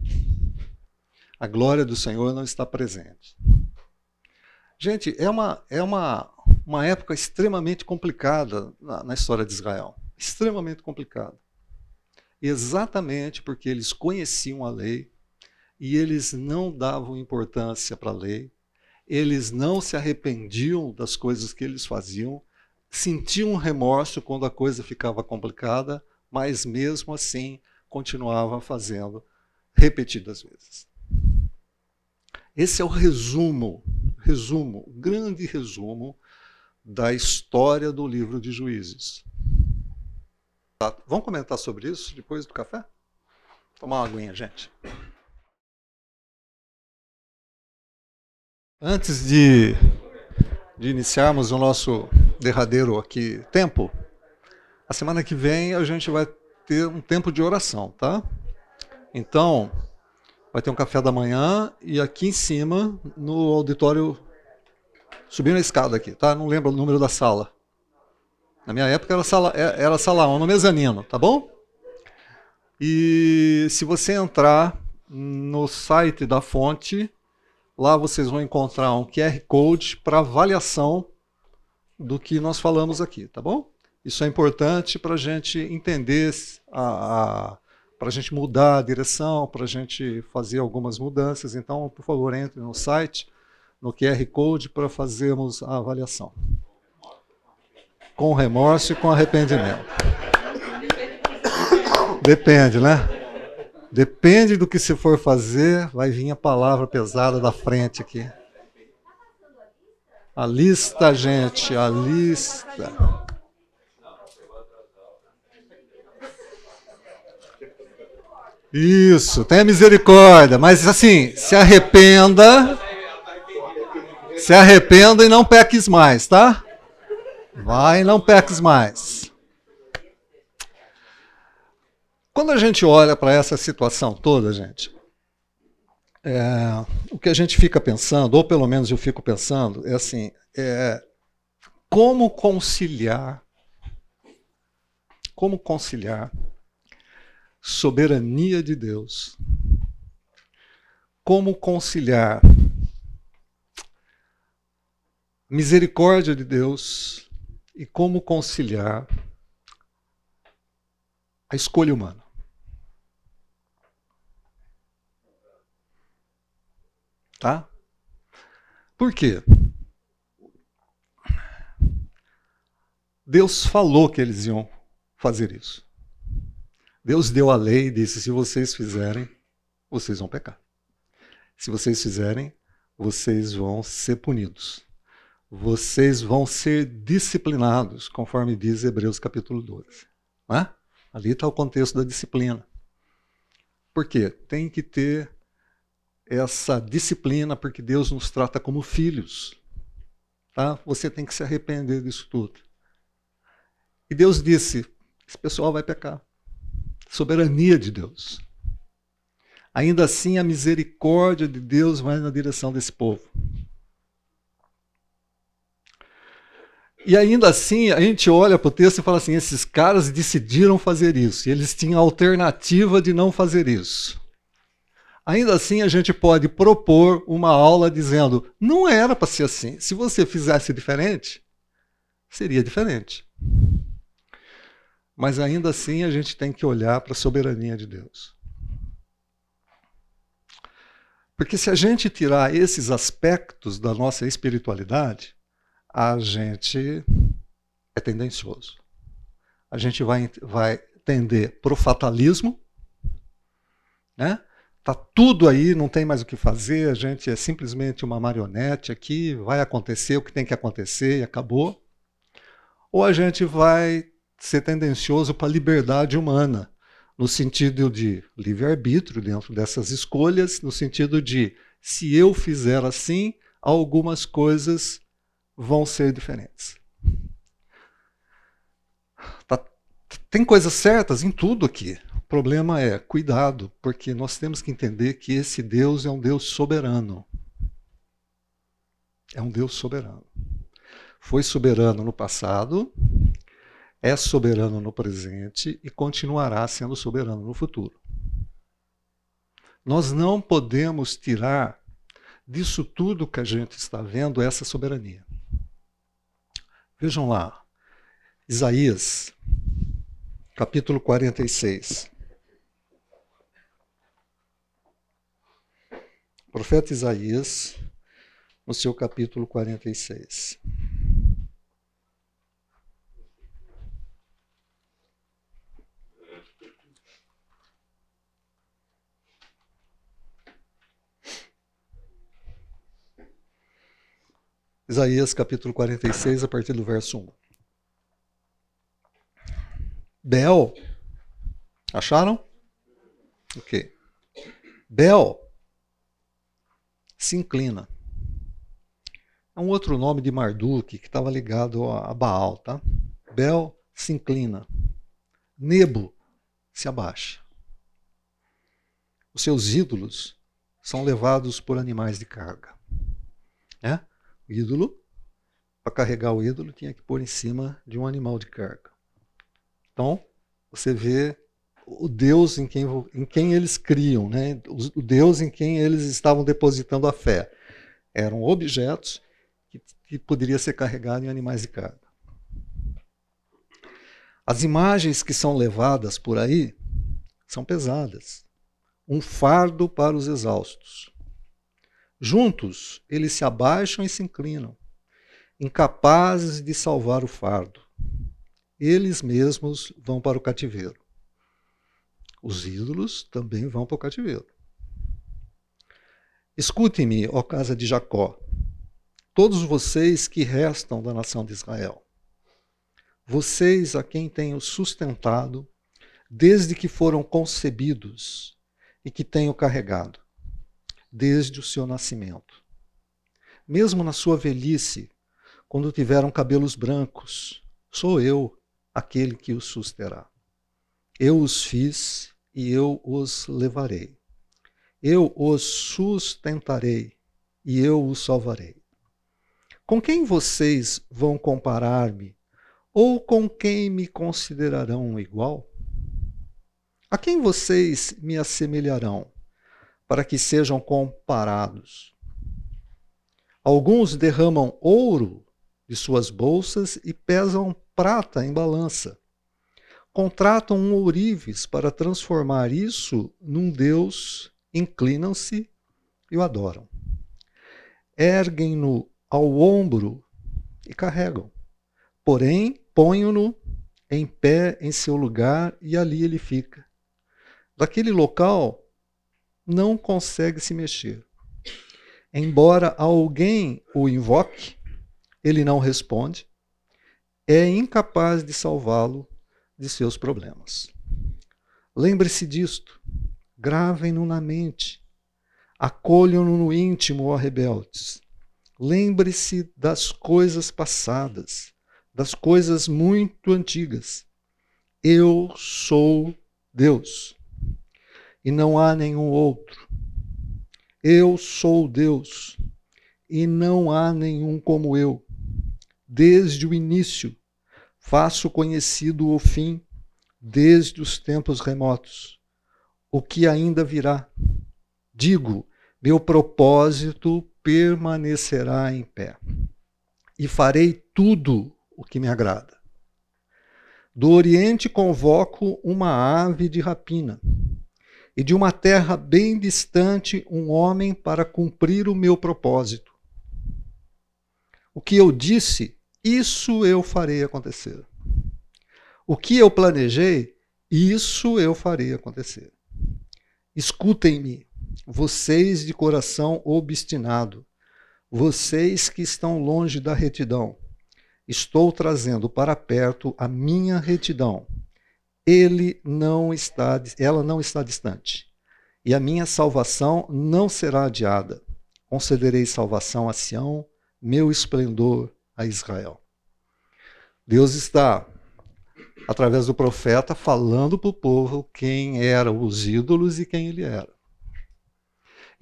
A glória do Senhor não está presente. Gente, é uma época extremamente complicada na história de Israel. Extremamente complicada. Exatamente porque eles conheciam a lei e eles não davam importância para a lei. Eles não se arrependiam das coisas que eles faziam. Sentiam um remorso quando a coisa ficava complicada, mas mesmo assim continuava fazendo repetidas vezes. Esse é o resumo, grande resumo da história do livro de Juízes. Tá, vamos comentar sobre isso depois do café? Tomar uma aguinha, gente. Antes de iniciarmos o nosso derradeiro aqui tempo, a semana que vem a gente vai ter um tempo de oração, tá? Então, vai ter um café da manhã e aqui em cima, no auditório, subindo a escada aqui, tá? Não lembro o número da sala. Na minha época era sala 1, no mezanino, tá bom? E se você entrar no site da fonte, lá vocês vão encontrar um QR Code para avaliação do que nós falamos aqui, tá bom? Isso é importante para a gente entender, para a gente mudar a direção, para a gente fazer algumas mudanças. Então, por favor, entre no site, no QR Code, para fazermos a avaliação. Com remorso e com arrependimento. Depende, né? Depende do que se for fazer, vai vir a palavra pesada da frente aqui. A lista, gente, a lista. Isso, tenha misericórdia, mas assim, se arrependa e não peques mais, tá? Vai, não peques mais. Quando a gente olha para essa situação toda, gente, o que a gente fica pensando, ou pelo menos eu fico pensando, é assim, como conciliar soberania de Deus, como conciliar misericórdia de Deus e como conciliar a escolha humana. Tá? Por quê? Deus falou que eles iam fazer isso. Deus deu a lei e disse, se vocês fizerem, vocês vão pecar. Se vocês fizerem, vocês vão ser punidos. Vocês vão ser disciplinados, conforme diz Hebreus capítulo 12. Não é? Ali está o contexto da disciplina. Por quê? Tem que ter essa disciplina, porque Deus nos trata como filhos. Tá? Você tem que se arrepender disso tudo. E Deus disse, esse pessoal vai pecar. Soberania de Deus. Ainda assim, a misericórdia de Deus vai na direção desse povo. E ainda assim, a gente olha para o texto e fala assim, esses caras decidiram fazer isso, e eles tinham a alternativa de não fazer isso. Ainda assim, a gente pode propor uma aula dizendo, não era para ser assim, se você fizesse diferente, seria diferente. Mas ainda assim, a gente tem que olhar para a soberania de Deus. Porque se a gente tirar esses aspectos da nossa espiritualidade, a gente é tendencioso. A gente vai tender para o fatalismo, né? Tá tudo aí, não tem mais o que fazer, a gente é simplesmente uma marionete aqui, vai acontecer o que tem que acontecer e acabou. Ou a gente vai ser tendencioso para a liberdade humana, no sentido de livre-arbítrio dentro dessas escolhas, no sentido de, se eu fizer assim, algumas coisas vão ser diferentes. Tá, tem coisas certas em tudo aqui. O problema é, cuidado, porque nós temos que entender que esse Deus é um Deus soberano. É um Deus soberano. Foi soberano no passado, é soberano no presente e continuará sendo soberano no futuro. Nós não podemos tirar disso tudo que a gente está vendo essa soberania. Vejam lá, Isaías, capítulo 46. O profeta Isaías, no seu capítulo 46. Isaías capítulo 46, a partir do verso 1. Bel, acharam? Ok. Bel se inclina. É um outro nome de Marduk que estava ligado a Baal, tá? Bel se inclina. Nebo se abaixa. Os seus ídolos são levados por animais de carga. É? Ídolo, para carregar o ídolo, tinha que pôr em cima de um animal de carga. Então, você vê o Deus em quem eles criam, né? O Deus em quem eles estavam depositando a fé. Eram objetos que poderia ser carregado em animais de carga. As imagens que são levadas por aí são pesadas. Um fardo para os exaustos. Juntos, eles se abaixam e se inclinam, incapazes de salvar o fardo. Eles mesmos vão para o cativeiro. Os ídolos também vão para o cativeiro. Escute-me, ó casa de Jacó, todos vocês que restam da nação de Israel, vocês a quem tenho sustentado desde que foram concebidos e que tenho carregado. Desde o seu nascimento. Mesmo na sua velhice, quando tiveram cabelos brancos, sou eu aquele que os susterá. Eu os fiz e eu os levarei. Eu os sustentarei e eu os salvarei. Com quem vocês vão comparar-me? Ou com quem me considerarão igual? A quem vocês me assemelharão? Para que sejam comparados. Alguns derramam ouro de suas bolsas e pesam prata em balança. Contratam um ourives para transformar isso num deus, inclinam-se e o adoram. Erguem-no ao ombro e carregam, porém põem-no em pé em seu lugar e ali ele fica. Daquele local, não consegue se mexer. Embora alguém o invoque, ele não responde, é incapaz de salvá-lo de seus problemas. Lembre-se disto, gravem-no na mente, acolham-no no íntimo, ó rebeldes. Lembre-se das coisas passadas, das coisas muito antigas. Eu sou Deus. E não há nenhum outro. Eu sou Deus, e não há nenhum como eu. Desde o início, faço conhecido o fim, desde os tempos remotos. O que ainda virá? Digo, meu propósito permanecerá em pé, e farei tudo o que me agrada. Do Oriente convoco uma ave de rapina, e de uma terra bem distante um homem para cumprir o meu propósito. O que eu disse, isso eu farei acontecer. O que eu planejei, isso eu farei acontecer. Escutem-me, vocês de coração obstinado, vocês que estão longe da retidão. Estou trazendo para perto a minha retidão. Ela não está distante, e a minha salvação não será adiada. Concederei salvação a Sião, meu esplendor a Israel. Deus está, através do profeta, falando para o povo quem eram os ídolos e quem ele era.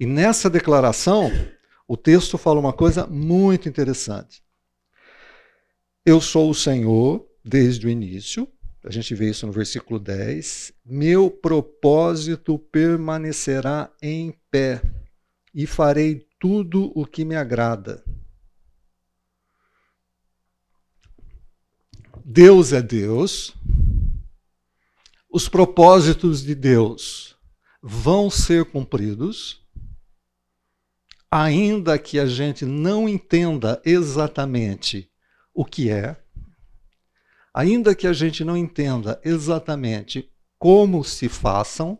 E nessa declaração, o texto fala uma coisa muito interessante. Eu sou o Senhor, desde o início. A gente vê isso no versículo 10. Meu propósito permanecerá em pé e farei tudo o que me agrada. Deus é Deus. Os propósitos de Deus vão ser cumpridos, ainda que a gente não entenda exatamente o que é, ainda que a gente não entenda exatamente como se façam,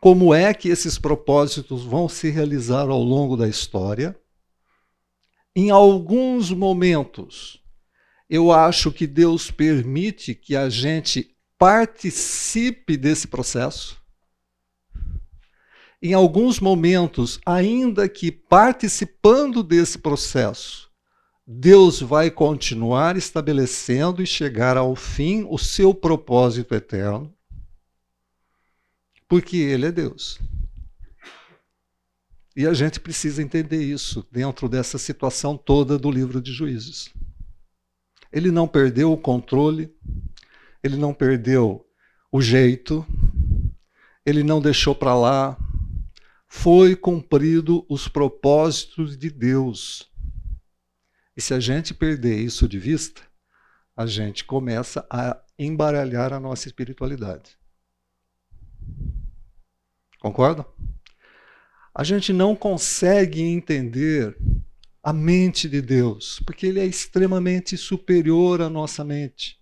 como é que esses propósitos vão se realizar ao longo da história. Em alguns momentos, eu acho que Deus permite que a gente participe desse processo. Em alguns momentos, ainda que participando desse processo, Deus vai continuar estabelecendo e chegar ao fim o seu propósito eterno, porque Ele é Deus. E a gente precisa entender isso dentro dessa situação toda do livro de Juízes. Ele não perdeu o controle, ele não perdeu o jeito, ele não deixou para lá. Foi cumprido os propósitos de Deus. E se a gente perder isso de vista, a gente começa a embaralhar a nossa espiritualidade. Concordam? A gente não consegue entender a mente de Deus, porque Ele é extremamente superior à nossa mente.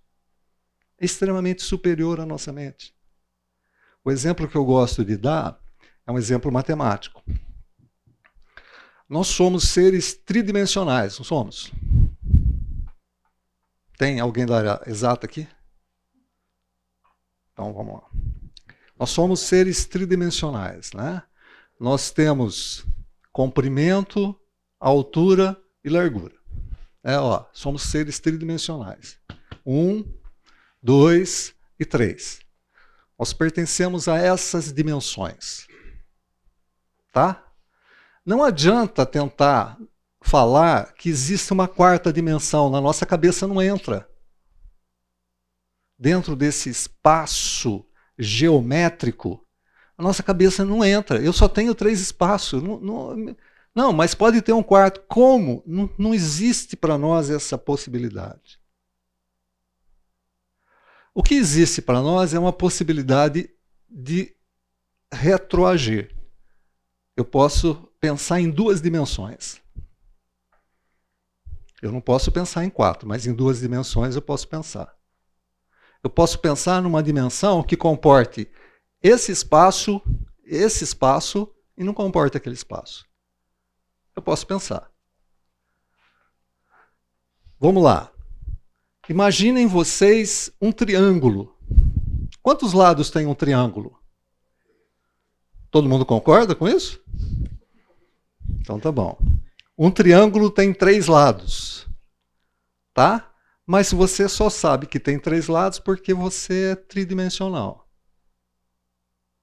É extremamente superior à nossa mente. O exemplo que eu gosto de dar é um exemplo matemático. Nós somos seres tridimensionais, não somos? Tem alguém da área exata aqui? Então vamos lá. Nós somos seres tridimensionais, né? Nós temos comprimento, altura e largura. Somos seres tridimensionais. 1, 2 e 3. Nós pertencemos a essas dimensões. Tá? Não adianta tentar falar que existe uma quarta dimensão, na nossa cabeça não entra. Dentro desse espaço geométrico, a nossa cabeça não entra. Eu só tenho 3 espaços. Não, mas pode ter um quarto. Como? Não existe para nós essa possibilidade. O que existe para nós é uma possibilidade de retroagir. Eu posso pensar em 2 dimensões. Eu não posso pensar em 4, mas em 2 dimensões eu posso pensar. Eu posso pensar numa dimensão que comporte esse espaço e não comporte aquele espaço. Eu posso pensar. Vamos lá. Imaginem vocês um triângulo. Quantos lados tem um triângulo? Todo mundo concorda com isso? Então tá bom. Um triângulo tem 3 lados, tá? Mas você só sabe que tem 3 lados porque você é tridimensional.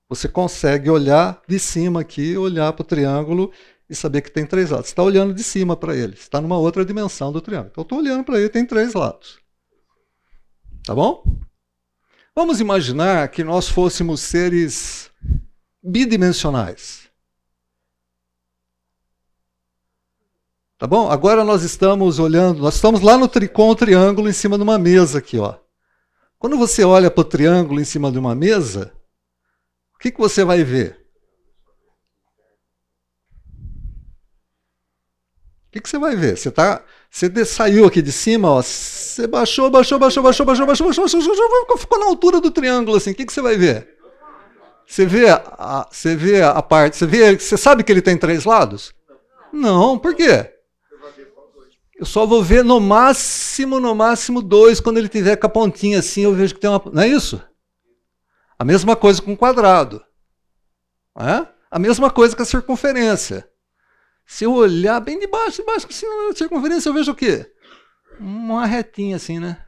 Você consegue olhar de cima aqui, olhar para o triângulo e saber que tem 3 lados. Você está olhando de cima para ele, você está numa outra dimensão do triângulo. Então eu estou olhando para ele, tem 3 lados. Tá bom? Vamos imaginar que nós fôssemos seres bidimensionais. Tá bom? Agora nós estamos olhando, nós estamos lá no triângulo em cima de uma mesa aqui, ó. Quando você olha para o triângulo em cima de uma mesa, o que você vai ver? O que você vai ver? Você saiu aqui de cima, ó, você baixou, ficou na altura do triângulo assim. O que você vai ver? Você vê a parte, você sabe que ele tem 3 lados? Não, por quê? Eu só vou ver no máximo 2, quando ele tiver com a pontinha assim, eu vejo que tem uma... Não é isso? A mesma coisa com o quadrado. É? A mesma coisa com a circunferência. Se eu olhar bem de baixo assim, na circunferência, eu vejo o quê? Uma retinha assim, né?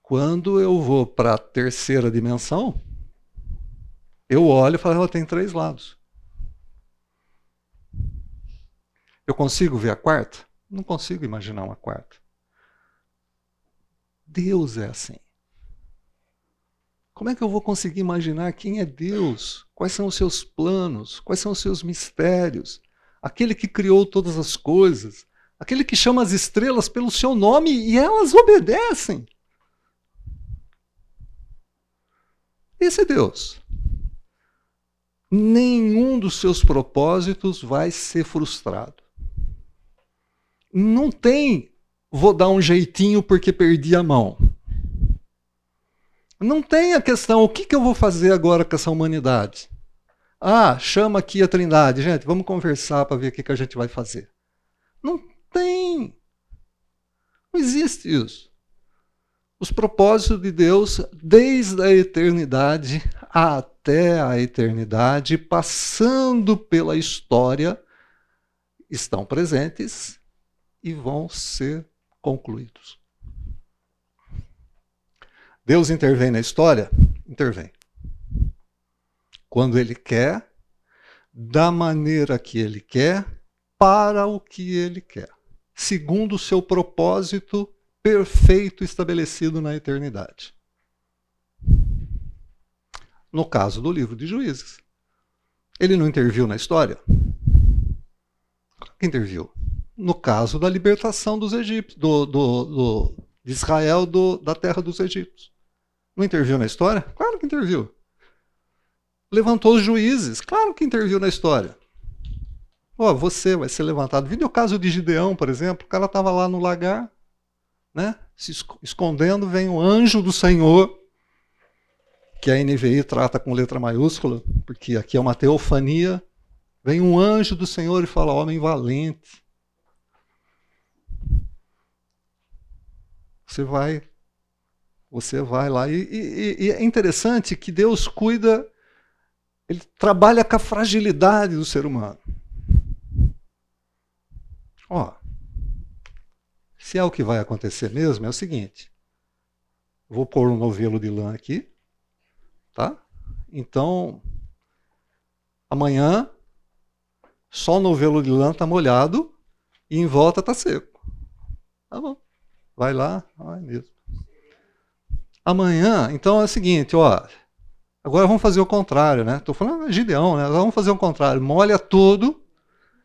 Quando eu vou para a terceira dimensão, eu olho e falo, ela tem 3 lados. Eu consigo ver a quarta? Não consigo imaginar uma quarta. Deus é assim. Como é que eu vou conseguir imaginar quem é Deus? Quais são os seus planos? Quais são os seus mistérios? Aquele que criou todas as coisas, aquele que chama as estrelas pelo seu nome e elas obedecem. Esse é Deus. Nenhum dos seus propósitos vai ser frustrado. Não tem, vou dar um jeitinho porque perdi a mão. Não tem a questão, o que eu vou fazer agora com essa humanidade? Ah, chama aqui a Trindade, gente, vamos conversar para ver o que a gente vai fazer. Não tem. Não existe isso. Os propósitos de Deus, desde a eternidade até a eternidade, passando pela história, estão presentes e vão ser concluídos. Deus intervém na história? Intervém. Quando Ele quer, da maneira que Ele quer, para o que Ele quer, segundo o seu propósito perfeito estabelecido na eternidade. No caso do livro de Juízes, Ele não interviu na história? Claro que interviu. No caso da libertação dos egípcios, de Israel da terra dos egípcios. Não interviu na história? Claro que interviu. Levantou os juízes? Claro que interviu na história. Oh, você vai ser levantado. Vide o caso de Gideão, por exemplo. O cara estava lá no lagar, né, se escondendo, vem o anjo do Senhor, que a NVI trata com letra maiúscula, porque aqui é uma teofania. Vem um anjo do Senhor e fala, homem valente, você vai lá. E é interessante que Deus cuida, Ele trabalha com a fragilidade do ser humano. Ó, se é o que vai acontecer mesmo, é o seguinte, vou pôr um novelo de lã aqui, tá? Então, amanhã, só o novelo de lã está molhado e em volta está seco. Tá bom. Vai lá, vai mesmo. Amanhã, então é o seguinte, ó, agora vamos fazer o contrário, né? Estou falando Gideão, né? Agora vamos fazer o contrário, molha tudo,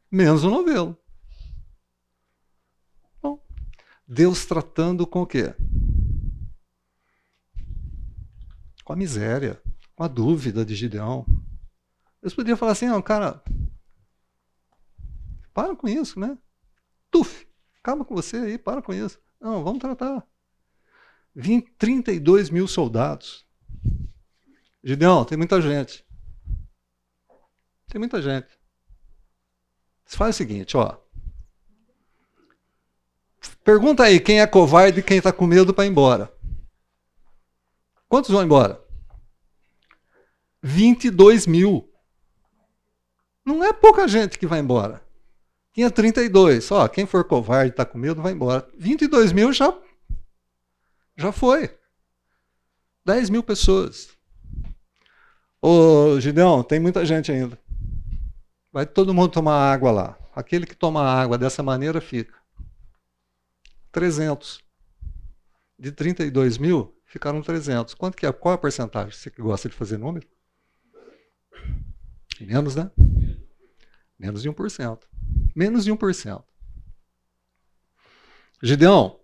menos o novelo. Bom, Deus tratando com o quê? Com a miséria, com a dúvida de Gideão. Deus podia falar assim, ó, cara, para com isso, né? Tuf! Acaba com você aí, para com isso. Não, vamos tratar. 32 mil soldados. Gideão, tem muita gente. Tem muita gente. Você faz o seguinte, ó. Pergunta aí quem é covarde e quem está com medo para ir embora. Quantos vão embora? 22 mil. Não é pouca gente que vai embora. Tinha 32, ó, quem for covarde, está com medo, vai embora. 22 mil já foi. 10 mil pessoas. Ô, Gideão, tem muita gente ainda. Vai todo mundo tomar água lá. Aquele que toma água dessa maneira fica. 300. De 32 mil, ficaram 300. Quanto que é? Qual é a porcentagem? Você que gosta de fazer número? Menos, né? Menos de 1%. Menos de 1%. Gideão,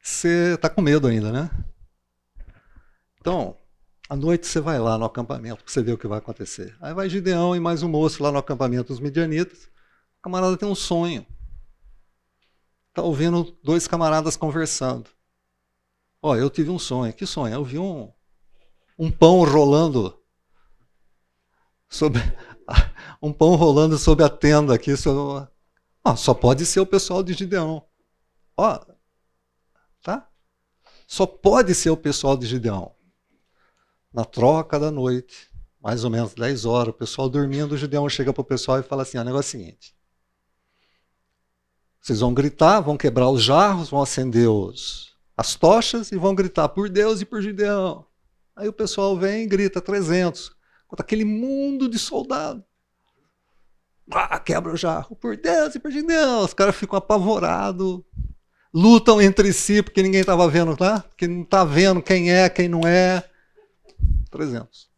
você está com medo ainda, né? Então, à noite você vai lá no acampamento, você vê o que vai acontecer. Aí vai Gideão e mais um moço lá no acampamento, os Medianitas. O camarada tem um sonho. Está ouvindo dois camaradas conversando. Ó, eu tive um sonho. Que sonho? Eu vi um pão rolando sobre... um pão rolando sobre a tenda aqui. Só pode ser o pessoal de Gideão. Ó, tá? Só pode ser o pessoal de Gideão. Na troca da noite, mais ou menos 10 horas, o pessoal dormindo, o Gideão chega pro pessoal e fala assim, o negócio é o seguinte, vocês vão gritar, vão quebrar os jarros, vão acender as tochas e vão gritar por Deus e por Gideão. Aí o pessoal vem e grita 300. Aquele mundo de soldado. Ah, quebra o jarro, por Deus e por Gideão. Os caras ficam apavorados. lutam entre si porque ninguém estava vendo, tá? Porque não está vendo quem é, quem não é. 300.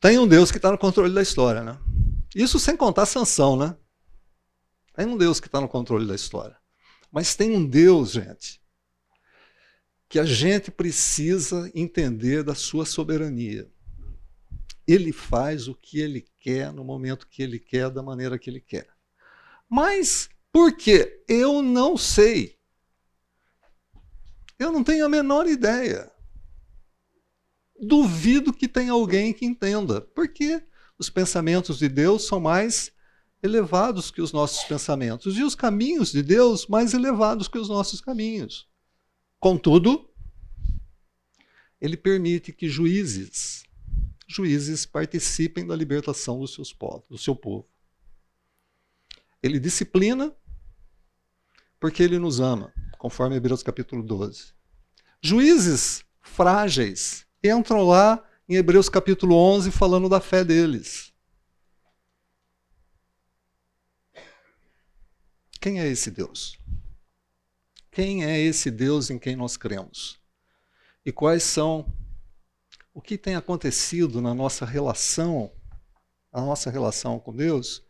Tem um Deus que está no controle da história, né? Isso sem contar a sanção, né? Tem um Deus que está no controle da história. Mas tem um Deus, gente, que a gente precisa entender da sua soberania. Ele faz o que ele quer, no momento que ele quer, da maneira que ele quer. Mas por quê? Eu não sei. Eu não tenho a menor ideia. Duvido que tenha alguém que entenda, porque os pensamentos de Deus são mais elevados que os nossos pensamentos e os caminhos de Deus mais elevados que os nossos caminhos. Contudo, ele permite que juízes participem da libertação do seu povo. Ele disciplina porque ele nos ama, conforme Hebreus capítulo 12. Juízes frágeis entram lá em Hebreus capítulo 11 falando da fé deles. Quem é esse Deus? Quem é esse Deus em quem nós cremos? E quais são, o que tem acontecido na nossa relação com Deus,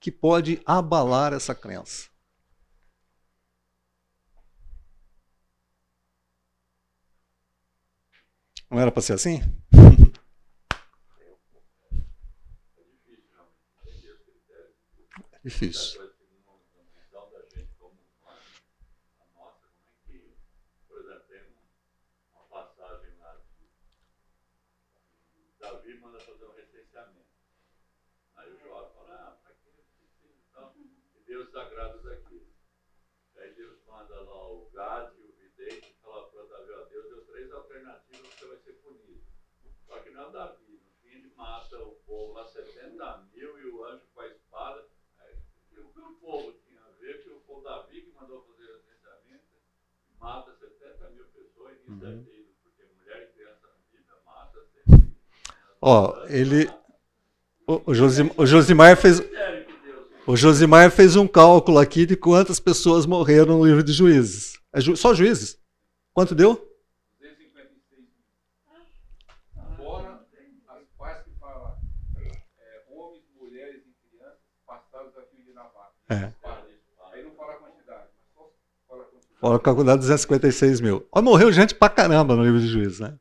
que pode abalar essa crença? Não era para ser assim? É difícil. Por exemplo, tem uma passagem lá que Davi manda fazer um recenseamento. Aí o João fala, para que então Deus agrada os aqui. Aí Deus manda lá o gado e o vidente e fala para Davi, ó, Deus deu 3 alternativas que você vai ser punido. Só que não é Davi, no fim ele mata o povo lá 70 mil e o anjo com a espada. E o que o povo tinha a ver, que foi o Davi que mandou fazer o recenseamento, mata 70 mil pessoas e isso é dele, porque mulher e criança na vida mata 70 mil. Ó, ele. O Josimar fez um cálculo aqui de quantas pessoas morreram no livro de Juízes. É só Juízes? Quanto deu? 256. Agora, as partes que falam homens, mulheres e crianças passados da filha de Navarra. Aí não fala a quantidade, mas só fala a quantidade. Fala calculado 256 mil. Ó, morreu gente pra caramba no livro de Juízes, né?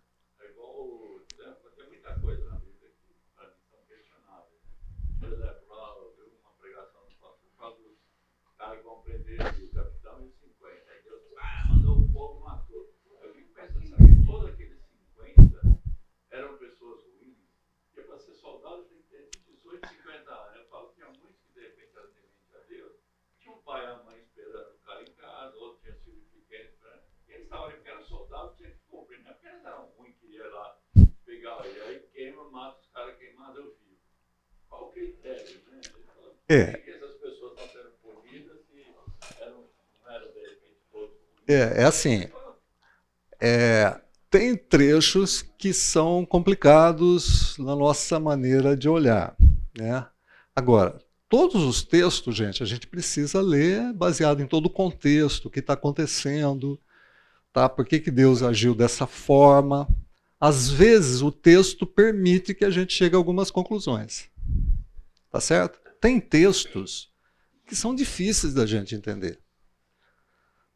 É assim, tem trechos que são complicados na nossa maneira de olhar, né? Agora, todos os textos, gente, a gente precisa ler baseado em todo o contexto, o que está acontecendo, tá? Por que Deus agiu dessa forma. Às vezes o texto permite que a gente chegue a algumas conclusões. Tá certo? Tem textos que são difíceis da gente entender.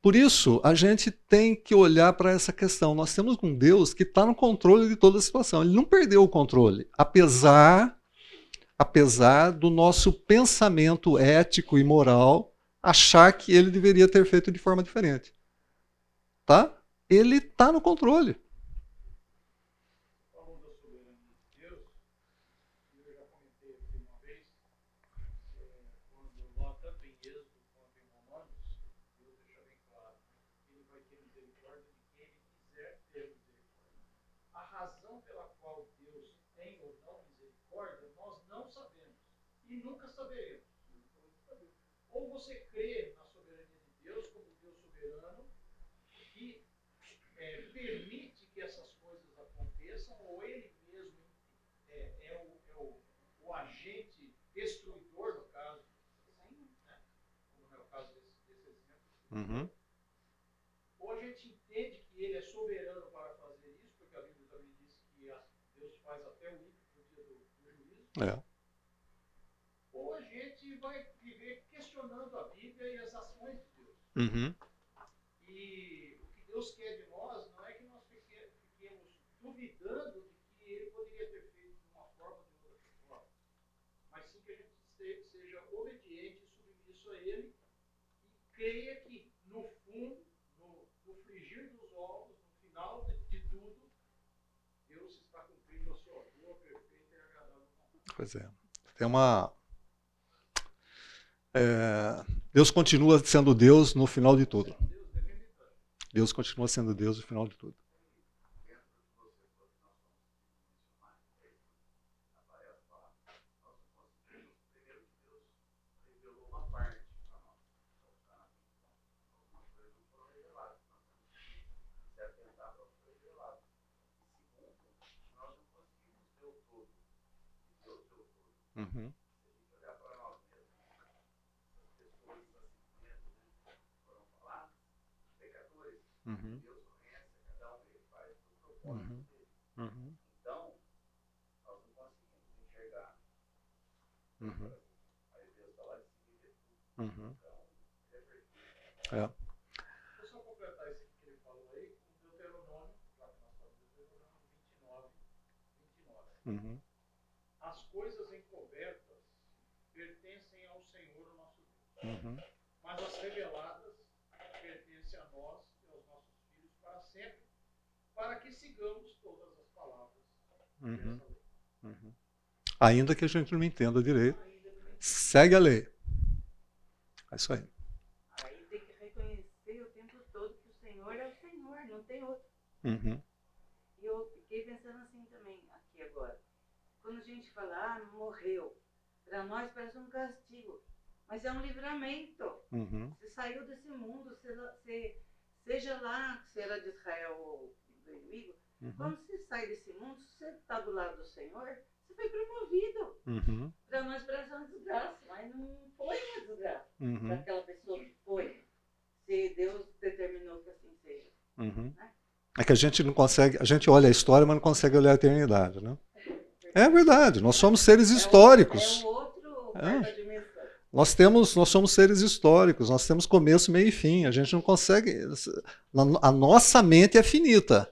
Por isso, a gente tem que olhar para essa questão. Nós temos um Deus que está no controle de toda a situação. Ele não perdeu o controle, apesar do nosso pensamento ético e moral achar que ele deveria ter feito de forma diferente. Tá? Ele está no controle. Você crê na soberania de Deus como Deus soberano que permite que essas coisas aconteçam, ou ele mesmo é o agente destruidor, no caso, né? Como é o caso desse Uhum. Hoje a gente entende que ele é soberano para fazer isso, porque a Bíblia também diz que Deus faz até o ímpio no dia do juízo. É. Ou a gente vai viver questionando a Bíblia e as ações de Deus. Uhum. E o que Deus quer de nós não é que nós fiquemos duvidando de que ele poderia ter feito de uma forma ou de outra forma, mas sim que a gente seja obediente e submisso a ele e creia que, no fundo, no frigir dos ovos, no final de tudo, Deus está cumprindo a sua boa, perfeita e agradável vontade. Pois é. Tem uma... Deus continua sendo Deus no final de tudo. Deus continua sendo Deus no final de tudo. Uhum. Uhum. Deus conhece cada um, ele faz o propósito dele. Uhum. Então, nós não conseguimos enxergar. Uhum. Aí Deus está lá de seguir. Uhum. Então, ele é perfeito. É. Vou só completar isso que ele falou aí com Deuteronômio, lá que nós falamos, Deuteronômio 29. Uhum. As coisas encobertas pertencem ao Senhor, o nosso Deus. Uhum. Mas as reveladas pertencem a nós, sempre, para que sigamos todas as palavras. Uhum. Uhum. Ainda que a gente não entenda direito, segue a lei. É isso aí. Aí tem que reconhecer o tempo todo que o Senhor é o Senhor, não tem outro. Uhum. E eu fiquei pensando assim também, aqui agora. Quando a gente fala, morreu, para nós parece um castigo, mas é um livramento. Uhum. Você saiu desse mundo, você seja lá, se era de Israel ou do inimigo, uhum. Quando você sai desse mundo, se você está do lado do Senhor, você foi promovido. Uhum. Para nós parece uma desgraça, mas não foi uma desgraça. Uhum. Para aquela pessoa que foi, se Deus determinou que assim seja. Uhum. Né? É que a gente não consegue, a gente olha a história, mas não consegue olhar a eternidade, né? É verdade, nós somos seres históricos. Nós somos seres históricos, nós temos começo, meio e fim. A gente não consegue... A nossa mente é finita.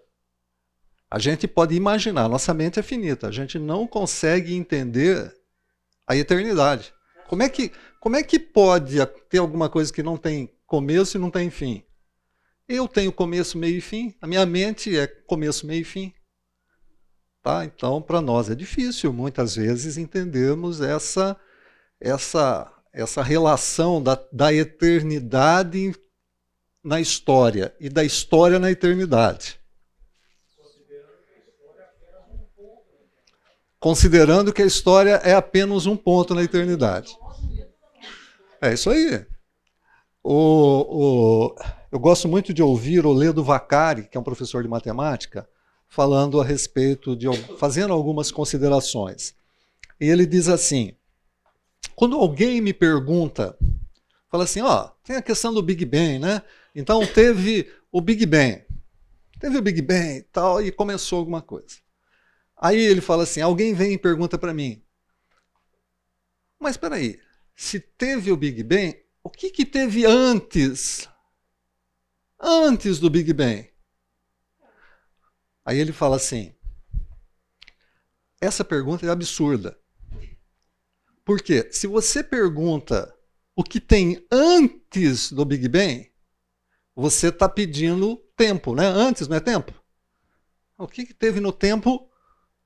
A gente pode imaginar, a nossa mente é finita. A gente não consegue entender a eternidade. Como é que pode ter alguma coisa que não tem começo e não tem fim? Eu tenho começo, meio e fim. A minha mente é começo, meio e fim. Tá? Então, para nós é difícil, muitas vezes, entendermos essa relação da eternidade na história e da história na eternidade. Considerando que a história é apenas um ponto na eternidade. É isso aí. Eu gosto muito de ouvir o Leandro Vacari, que é um professor de matemática, falando a respeito fazendo algumas considerações. E ele diz assim: quando alguém me pergunta, fala assim, tem a questão do Big Bang, né? Então teve o Big Bang e tal, e começou alguma coisa. Aí ele fala assim, alguém vem e pergunta para mim, mas espera aí, se teve o Big Bang, o que teve antes do Big Bang? Aí ele fala assim, essa pergunta é absurda. Porque se você pergunta o que tem antes do Big Bang, você está pedindo tempo, né? Antes, não é tempo? O que teve no tempo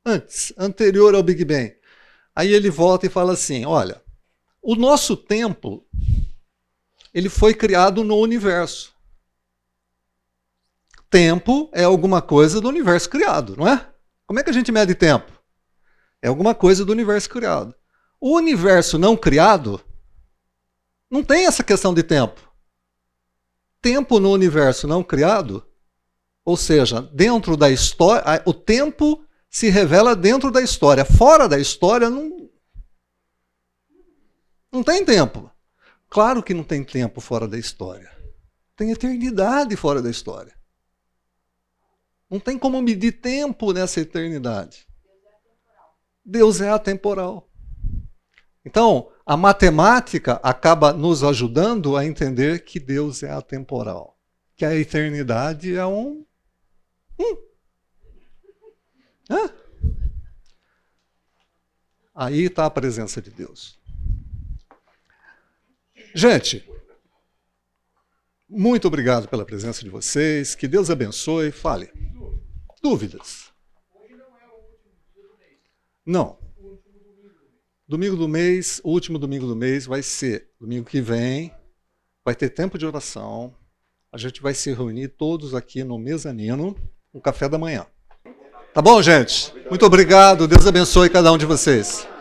antes, anterior ao Big Bang? Aí ele volta e fala assim, olha, o nosso tempo, ele foi criado no universo. Tempo é alguma coisa do universo criado, não é? Como é que a gente mede tempo? É alguma coisa do universo criado. O universo não criado não tem essa questão de tempo. Tempo no universo não criado, ou seja, dentro da história, o tempo se revela dentro da história. Fora da história não tem tempo. Claro que não tem tempo fora da história. Tem eternidade fora da história. Não tem como medir tempo nessa eternidade. Deus é atemporal. Então, a matemática acaba nos ajudando a entender que Deus é atemporal. Que a eternidade é Aí está a presença de Deus. Gente, muito obrigado pela presença de vocês. Que Deus abençoe. Fale. Dúvidas? Hoje não é o último dia do mês. Não. O último domingo. Domingo do mês, o último domingo do mês vai ser domingo que vem. Vai ter tempo de oração. A gente vai se reunir todos aqui no mezanino, no café da manhã. Tá bom, gente? Muito obrigado. Deus abençoe cada um de vocês.